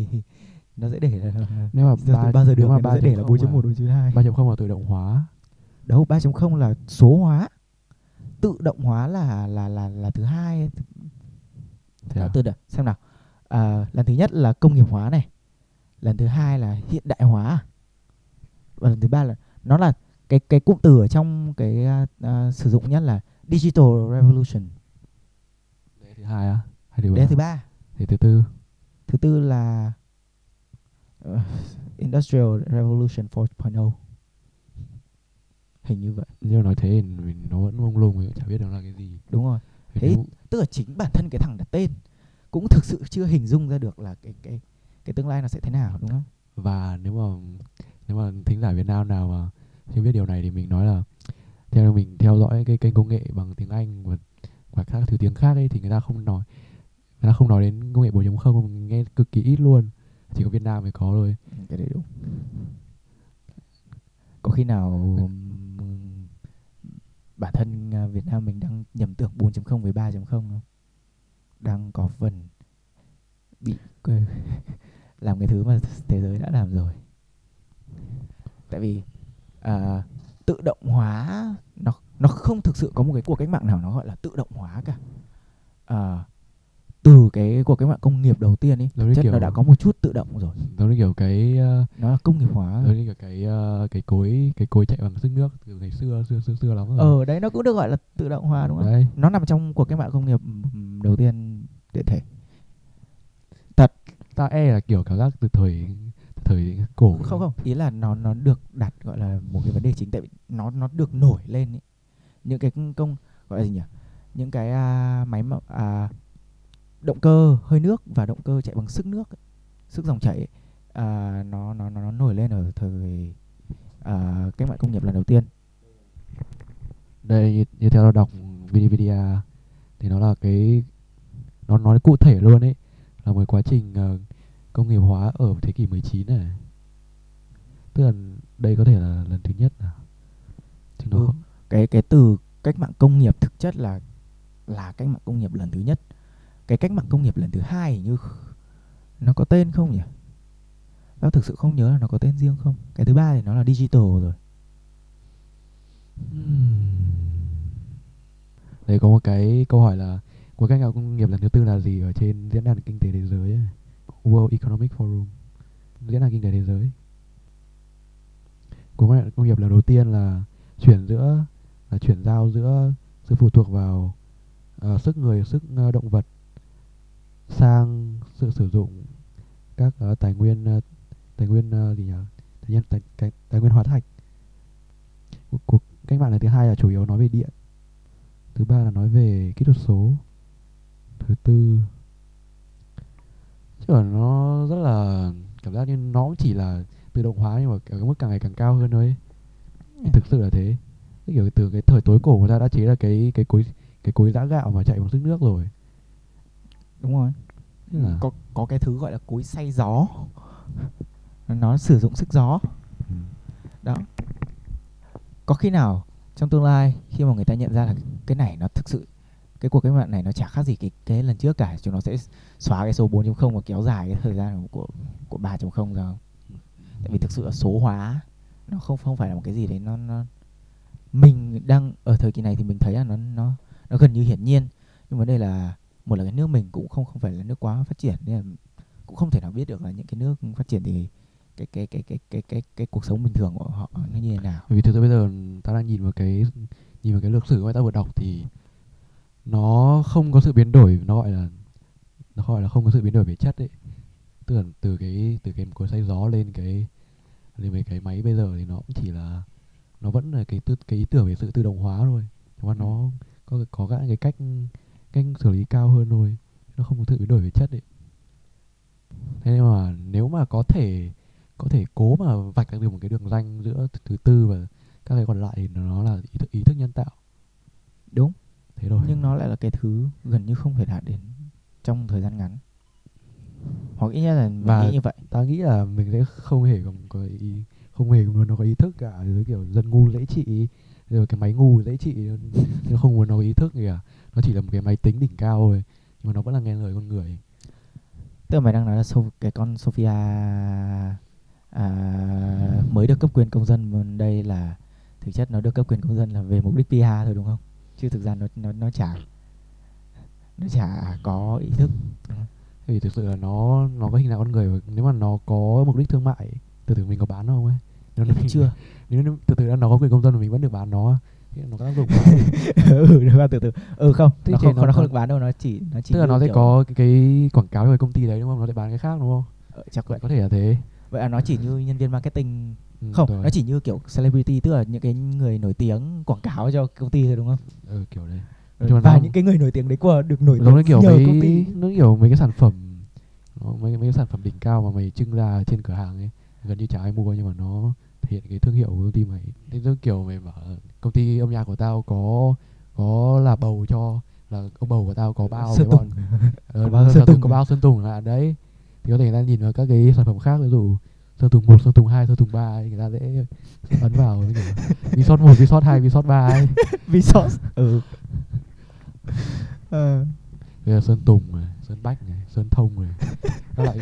nó sẽ để là nếu mà bao giờ được mà nó sẽ để là 4.1, 4.2. 3.0 là tự động hóa. Đâu, 3.0 là số hóa. Tự động hóa là thứ hai. Từ đợi xem nào. Lần thứ nhất là công nghiệp hóa này. Lần thứ hai là hiện đại hóa. Và lần thứ ba là nó là cái cụm từ ở trong cái sử dụng nhất là Digital Revolution. Đấy thứ hai á? Đấy thứ ba. Đấy thứ tư. Thứ tư là Industrial Revolution 4.0. Hình như vậy. Nhưng nói thế mình nó vẫn mông lung, mình chả biết nó là cái gì. Đúng rồi. Thế tức là chính bản thân cái thằng đặt tên cũng thực sự chưa hình dung ra được là cái tương lai nó sẽ thế nào, đúng không? Và nếu mà thính giả Việt Nam nào mà chưa biết điều này thì mình nói là theo mình theo dõi cái kênh công nghệ bằng tiếng Anh và các thứ tiếng khác ấy thì người ta không nói đến công nghệ 4.0, mình nghe cực kỳ ít luôn. Chỉ có Việt Nam mới có thôi. Cái đấy đúng. Có khi nào bản thân Việt Nam mình đang nhầm tưởng 4.0 với 3.0 không? Đang có phần bị làm cái thứ mà thế giới đã làm rồi. Tại vì tự động hóa nó không thực sự có một cái cuộc cách mạng nào nó gọi là tự động hóa cả. Từ cái cuộc cách mạng công nghiệp đầu tiên ấy, thực chất nó đã có một chút tự động rồi. Giống như kiểu cái nó là công nghiệp hóa. Giống như kiểu cái cối chạy bằng sức nước từ ngày xưa lắm rồi. Đấy nó cũng được gọi là tự động hóa, đúng không? Đấy. Nó nằm trong cuộc cách mạng công nghiệp đầu tiên điện thể. Thật, ta là kiểu cảm giác từ thời cổ. Không, ý là nó được đặt gọi là một cái vấn đề chính, tại vì nó được nổi lên ấy. Những cái công gọi là gì nhỉ? Những cái máy động cơ hơi nước và động cơ chạy bằng sức nước, sức dòng chảy, nó nổi lên ở thời cách mạng công nghiệp lần đầu tiên. Đây như theo đọc Wikipedia thì nó là cái nó nói cụ thể luôn ấy, là một quá trình công nghiệp hóa ở thế kỷ 19 này. Tức là đây có thể là lần thứ nhất nào. Cái từ cách mạng công nghiệp thực chất là cách mạng công nghiệp lần thứ nhất. Cái cách mạng công nghiệp lần thứ hai như nó có tên không nhỉ? Tao thực sự không nhớ là nó có tên riêng không. Cái thứ ba thì nó là digital rồi. Đây có một cái câu hỏi là cuộc cách mạng công nghiệp lần thứ tư là gì ở trên diễn đàn kinh tế thế giới ấy. World Economic Forum, diễn đàn kinh tế thế giới. Cuộc cách mạng công nghiệp lần đầu tiên là chuyển giao giữa sự phụ thuộc vào sức người, sức động vật sang sự sử dụng các tài nguyên hóa thạch. Cuộc cách mạng lần thứ hai là chủ yếu nói về điện, thứ ba là nói về kỹ thuật số, thứ tư chứ nó rất là cảm giác như nó chỉ là tự động hóa nhưng mà ở cái mức càng ngày càng cao hơn thôi. Thực sự là thế, kiểu từ cái thời tối cổ người ta đã chế ra cái cối giã gạo mà chạy bằng sức nước rồi. Đúng rồi. Có cái thứ gọi là cối xay gió. Nó sử dụng sức gió. Đó. Có khi nào trong tương lai khi mà người ta nhận ra là cái này nó thực sự, cái cuộc cách mạng này nó chả khác gì cái lần trước cả, chúng nó sẽ xóa cái số 4.0 và kéo dài cái thời gian của 3.0 ra không? Tại vì thực sự là số hóa nó không phải là một cái gì đấy nó mình đang ở thời kỳ này thì mình thấy là nó gần như hiển nhiên, nhưng vấn đề là một là cái nước mình cũng không phải là nước quá phát triển, nên là cũng không thể nào biết được là những cái nước phát triển thì cái cuộc sống bình thường của họ nó như thế nào. Vì thực ra bây giờ ta đang nhìn vào cái lược sử mà ta vừa đọc thì nó không có sự biến đổi, nó gọi là không có sự biến đổi về chất ấy. Từ cái cối xay gió lên cái Thì mấy cái máy bây giờ thì nó cũng chỉ là nó vẫn là cái ý tưởng về sự tự động hóa thôi, nhưng mà nó có cái cách xử lý cao hơn thôi, nó không có tự biến đổi về chất ấy. Thế nên mà nếu mà có thể cố mà vạch ra được một cái đường ranh giữa thứ tư và các cái còn lại thì nó là ý thức nhân tạo. Đúng. Thế rồi. Nhưng nó lại là cái thứ gần như không thể đạt đến trong thời gian ngắn. Hoặc ít nhất là mình và nghĩ như vậy. Ta nghĩ là mình sẽ không hề muốn nó có ý thức cả, rồi kiểu dân ngu dễ trị, rồi cái máy ngu dễ trị, nó không muốn nó có ý thức gì cả. Nó chỉ là một cái máy tính đỉnh cao thôi, nhưng mà nó vẫn là nghe lời con người. Tức là mày đang nói là cái con Sophia mới được cấp quyền công dân đây là thực chất nó được cấp quyền công dân là về mục đích PR thôi đúng không? Chứ thực ra nó chả có ý thức. Thì thực sự là nó có hình dạng con người, và nếu mà nó có mục đích thương mại, từ mình có bán nó không ấy? Chưa. Nếu từ đã nó có quyền công dân mà mình vẫn được bán nó. Nó có tác dụng quá. Không. Nó không được bán đâu, nó chỉ tức là nó sẽ kiểu có cái quảng cáo về công ty đấy đúng không? Nó sẽ bán cái khác đúng không? Chắc vậy. Có thể là thế. Vậy là nó chỉ như nhân viên marketing. Không, rồi. Nó chỉ như kiểu celebrity, tức là những cái người nổi tiếng quảng cáo cho công ty thôi đúng không? Ừ, kiểu đấy. Nhưng và những cái người nổi tiếng đấy qua được nổi tiếng kiểu nhờ mấy, công ty. Nó kiểu mấy cái sản phẩm, mấy cái sản phẩm đỉnh cao mà mày trưng ra trên cửa hàng ấy, gần như chả ai mua nhưng mà nó thể hiện cái thương hiệu của công ty mày. Thế giống kiểu mày bảo công ty âm nhạc của tao có là bầu cho, là ông bầu của tao có bao Sơn Tùng, có bao Sơn Tùng là đấy. Thì có thể người ta nhìn vào các cái sản phẩm khác, ví dụ Sơn Tùng 1, Sơn Tùng 2, Sơn Tùng 3 ấy, người ta dễ ấn vào Vsauce 1, Vsauce 2, Vsauce 3 ấy. Vsauce. Ừ. Bây giờ Sơn Tùng này, Sơn Bách này, Sơn Thông này, các loại.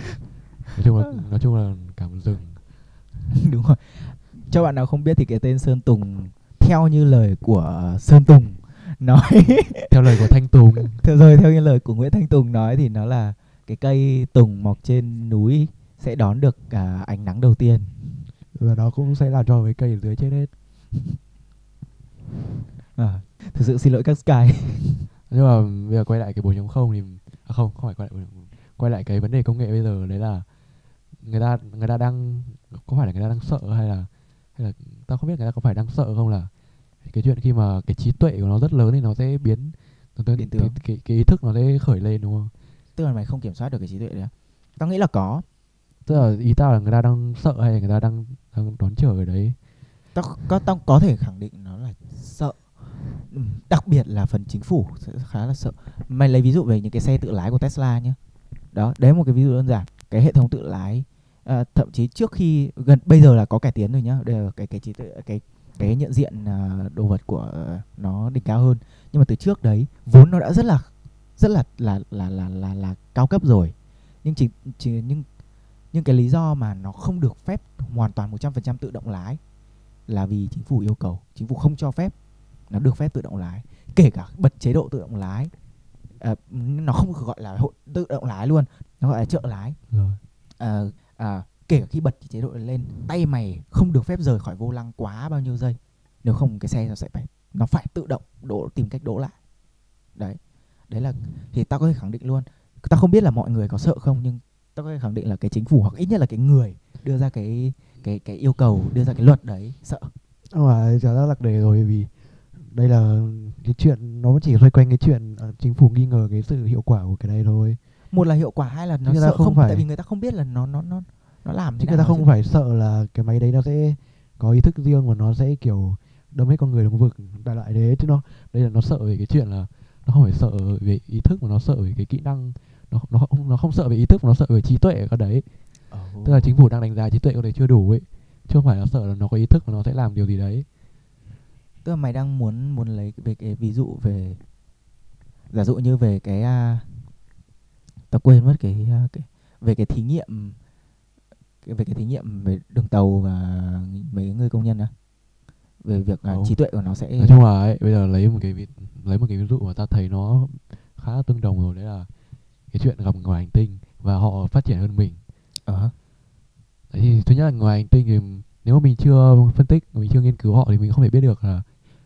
Nói chung là cả một rừng. Đúng rồi. Cho bạn nào không biết thì cái tên Sơn Tùng, theo như lời của Sơn Tùng nói, theo lời của Thanh Tùng, theo như lời của Nguyễn Thanh Tùng nói thì nó là cái cây tùng mọc trên núi sẽ đón được ánh nắng đầu tiên, và nó cũng sẽ làm cho cái cây ở dưới chết hết. Thực sự xin lỗi các Sky. Nhưng mà bây giờ quay lại cái 4.0 thì không phải quay lại cái vấn đề công nghệ bây giờ, đấy là người ta đang, có phải là người ta đang sợ hay là tao không biết người ta có phải đang sợ không, là cái chuyện khi mà cái trí tuệ của nó rất lớn thì nó sẽ biến tướng, cái ý thức nó sẽ khởi lên đúng không? Tức là mày không kiểm soát được cái trí tuệ đấy. Tao nghĩ là có. Tức là ý tao là người ta đang sợ hay là người ta đang đón chờ cái đấy. Tao có thể khẳng định nó là sợ. Đặc biệt là phần chính phủ sẽ khá là sợ. Mày lấy ví dụ về những cái xe tự lái của Tesla nhé. Đó, đấy một cái ví dụ đơn giản. Cái hệ thống tự lái thậm chí trước khi bây giờ là có cải tiến rồi nhá. Đây là cái nhận diện đồ vật của nó đỉnh cao hơn. Nhưng mà từ trước đấy vốn nó đã rất là cao cấp rồi. Nhưng cái lý do mà nó không được phép hoàn toàn 100% tự động lái là vì chính phủ yêu cầu, chính phủ không cho phép nó được phép tự động lái, kể cả bật chế độ tự động lái. Nó không gọi là tự động lái luôn, nó gọi là trợ lái. Kể cả khi bật chế độ lên, tay mày không được phép rời khỏi vô lăng quá bao nhiêu giây, nếu không cái xe nó phải tự động tìm cách đỗ lại. Đấy là thì tao có thể khẳng định luôn. Tao không biết là mọi người có sợ không, nhưng tao có thể khẳng định là cái chính phủ, hoặc ít nhất là cái người đưa ra cái yêu cầu, đưa ra cái luật đấy sợ. Mà trở ra lạc đề rồi, vì đây là cái chuyện nó chỉ xoay quanh cái chuyện chính phủ nghi ngờ cái sự hiệu quả của cái này thôi. Một là hiệu quả, hai là nó sợ không phải, tại vì người ta không biết là nó làm thế nào. Người ta không phải sợ là cái máy đấy nó sẽ có ý thức riêng và nó sẽ kiểu đâm hết con người đồng vực đại loại thế, chứ đây là nó sợ về cái chuyện là nó không phải sợ về ý thức mà nó sợ về cái kỹ năng. Nó không sợ về ý thức mà nó sợ về trí tuệ của con đấy. Tức là chính phủ đang đánh giá trí tuệ con đấy chưa đủ ấy, chứ không phải nó sợ là nó có ý thức mà nó sẽ làm điều gì đấy. Tức là mày đang muốn lấy về cái ví dụ về, giả dụ như về cái tao quên mất cái về cái thí nghiệm, về cái thí nghiệm về đường tàu và mấy người công nhân đó, về việc trí tuệ của nó sẽ. Nói chung là ấy, bây giờ lấy một cái ví dụ mà tao thấy nó khá là tương đồng rồi, đấy là cái chuyện gặp ngoài hành tinh và họ phát triển hơn mình. Đấy thì thứ nhất là ngoài hành tinh thì nếu mà mình chưa phân tích, mình chưa nghiên cứu họ thì mình không thể biết được là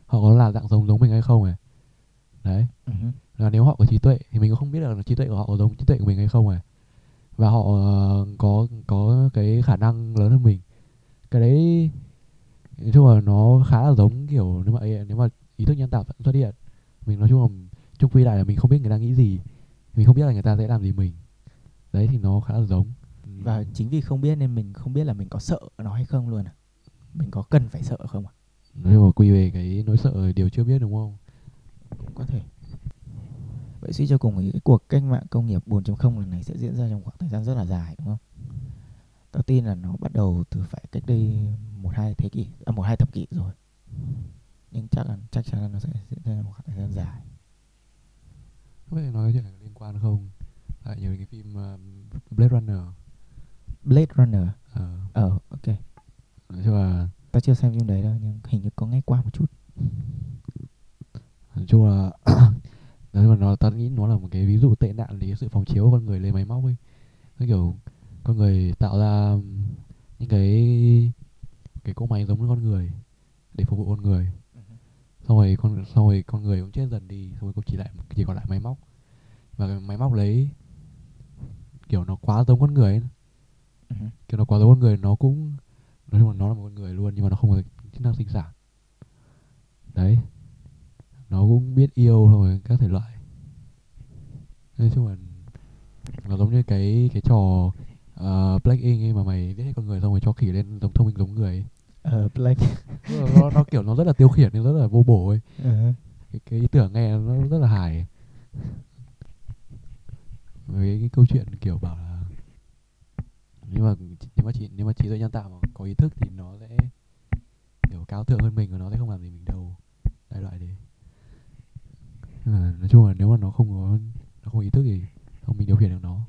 họ có là dạng giống mình hay không này. Đấy. Là nếu họ có trí tuệ thì mình cũng không biết được là trí tuệ của họ có giống trí tuệ của mình hay không này. Và họ có cái khả năng lớn hơn mình. Cái đấy nói chung là nó khá là giống kiểu nếu mà ý thức nhân tạo vẫn xuất hiện, mình nói chung là chung quy lại là mình không biết người ta nghĩ gì, mình không biết là người ta sẽ làm gì mình. Đấy thì nó khá là giống. Và chính vì không biết nên mình không biết là mình có sợ nó hay không luôn à? Mình có cần phải sợ không à? Nói chung là quy về cái nỗi sợ điều chưa biết đúng không? Cũng có thể. Vậy suy cho cùng cái cuộc cách mạng công nghiệp 4.0 lần này sẽ diễn ra trong khoảng thời gian rất là dài đúng không? Tôi tin là nó bắt đầu từ phải cách đây 1-2 thập kỷ rồi. Nhưng chắc chắn là nó sẽ diễn ra trong khoảng thời gian dài. Có thể nói chuyện này có liên quan không? Tại nhiều cái phim Blade Runner. Ok. Nói chung là ta chưa xem phim đấy đâu, nhưng hình như có nghe qua một chút. Nói chung là ta nghĩ nó là một cái ví dụ tệ nạn về sự phóng chiếu của con người lên máy móc ấy. Nó kiểu con người tạo ra những cái cỗ máy giống như con người để phục vụ con người. Xong rồi con người cũng chết dần đi, xong rồi chỉ còn lại máy móc. Và cái máy móc đấy kiểu nó quá giống con người ấy. Kiểu nó quá giống con người, nó cũng nói chung là nó là một con người luôn nhưng mà nó không có chức năng sinh sản. Đấy. Nó cũng biết yêu rồi các thể loại. Nói chung là nó giống như cái trò Black Ink ấy mà mày viết hết con người xong rồi cho khỉ lên giống thông minh giống người ấy. Black nó kiểu nó rất là tiêu khiển, nó rất là vô bổ ấy. Cái ý tưởng nghe nó rất là hài. Với cái câu chuyện kiểu bảo là nếu mà trí tuệ nhân tạo mà có ý thức thì nó sẽ kiểu cao thượng hơn mình và nó sẽ không làm gì mình đâu. Đại loại đấy. Nói chung là nếu mà nó không có ý thức thì không mình điều khiển được nó.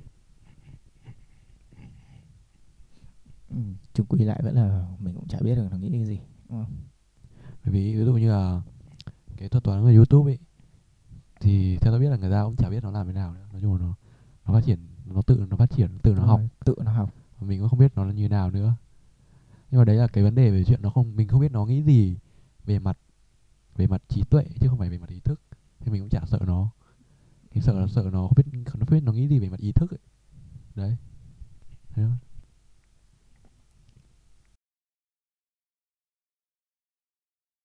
Chung quy lại vẫn là mình cũng chả biết được nó nghĩ cái gì đúng không? Bởi vì ví dụ như là cái thuật toán của YouTube ấy thì theo tôi biết là người ta cũng chả biết nó làm thế nào nữa. Nói chung là nó phát triển, nó tự nó học. Mình cũng không biết nó là như nào nữa. Nhưng mà đấy là cái vấn đề về chuyện mình không biết nó nghĩ gì về mặt trí tuệ chứ không phải về mặt ý thức. Thì mình cũng chả sợ nó. Thì sợ nó không biết nó nghĩ gì về mặt ý thức ấy. Đấy. Thấy không?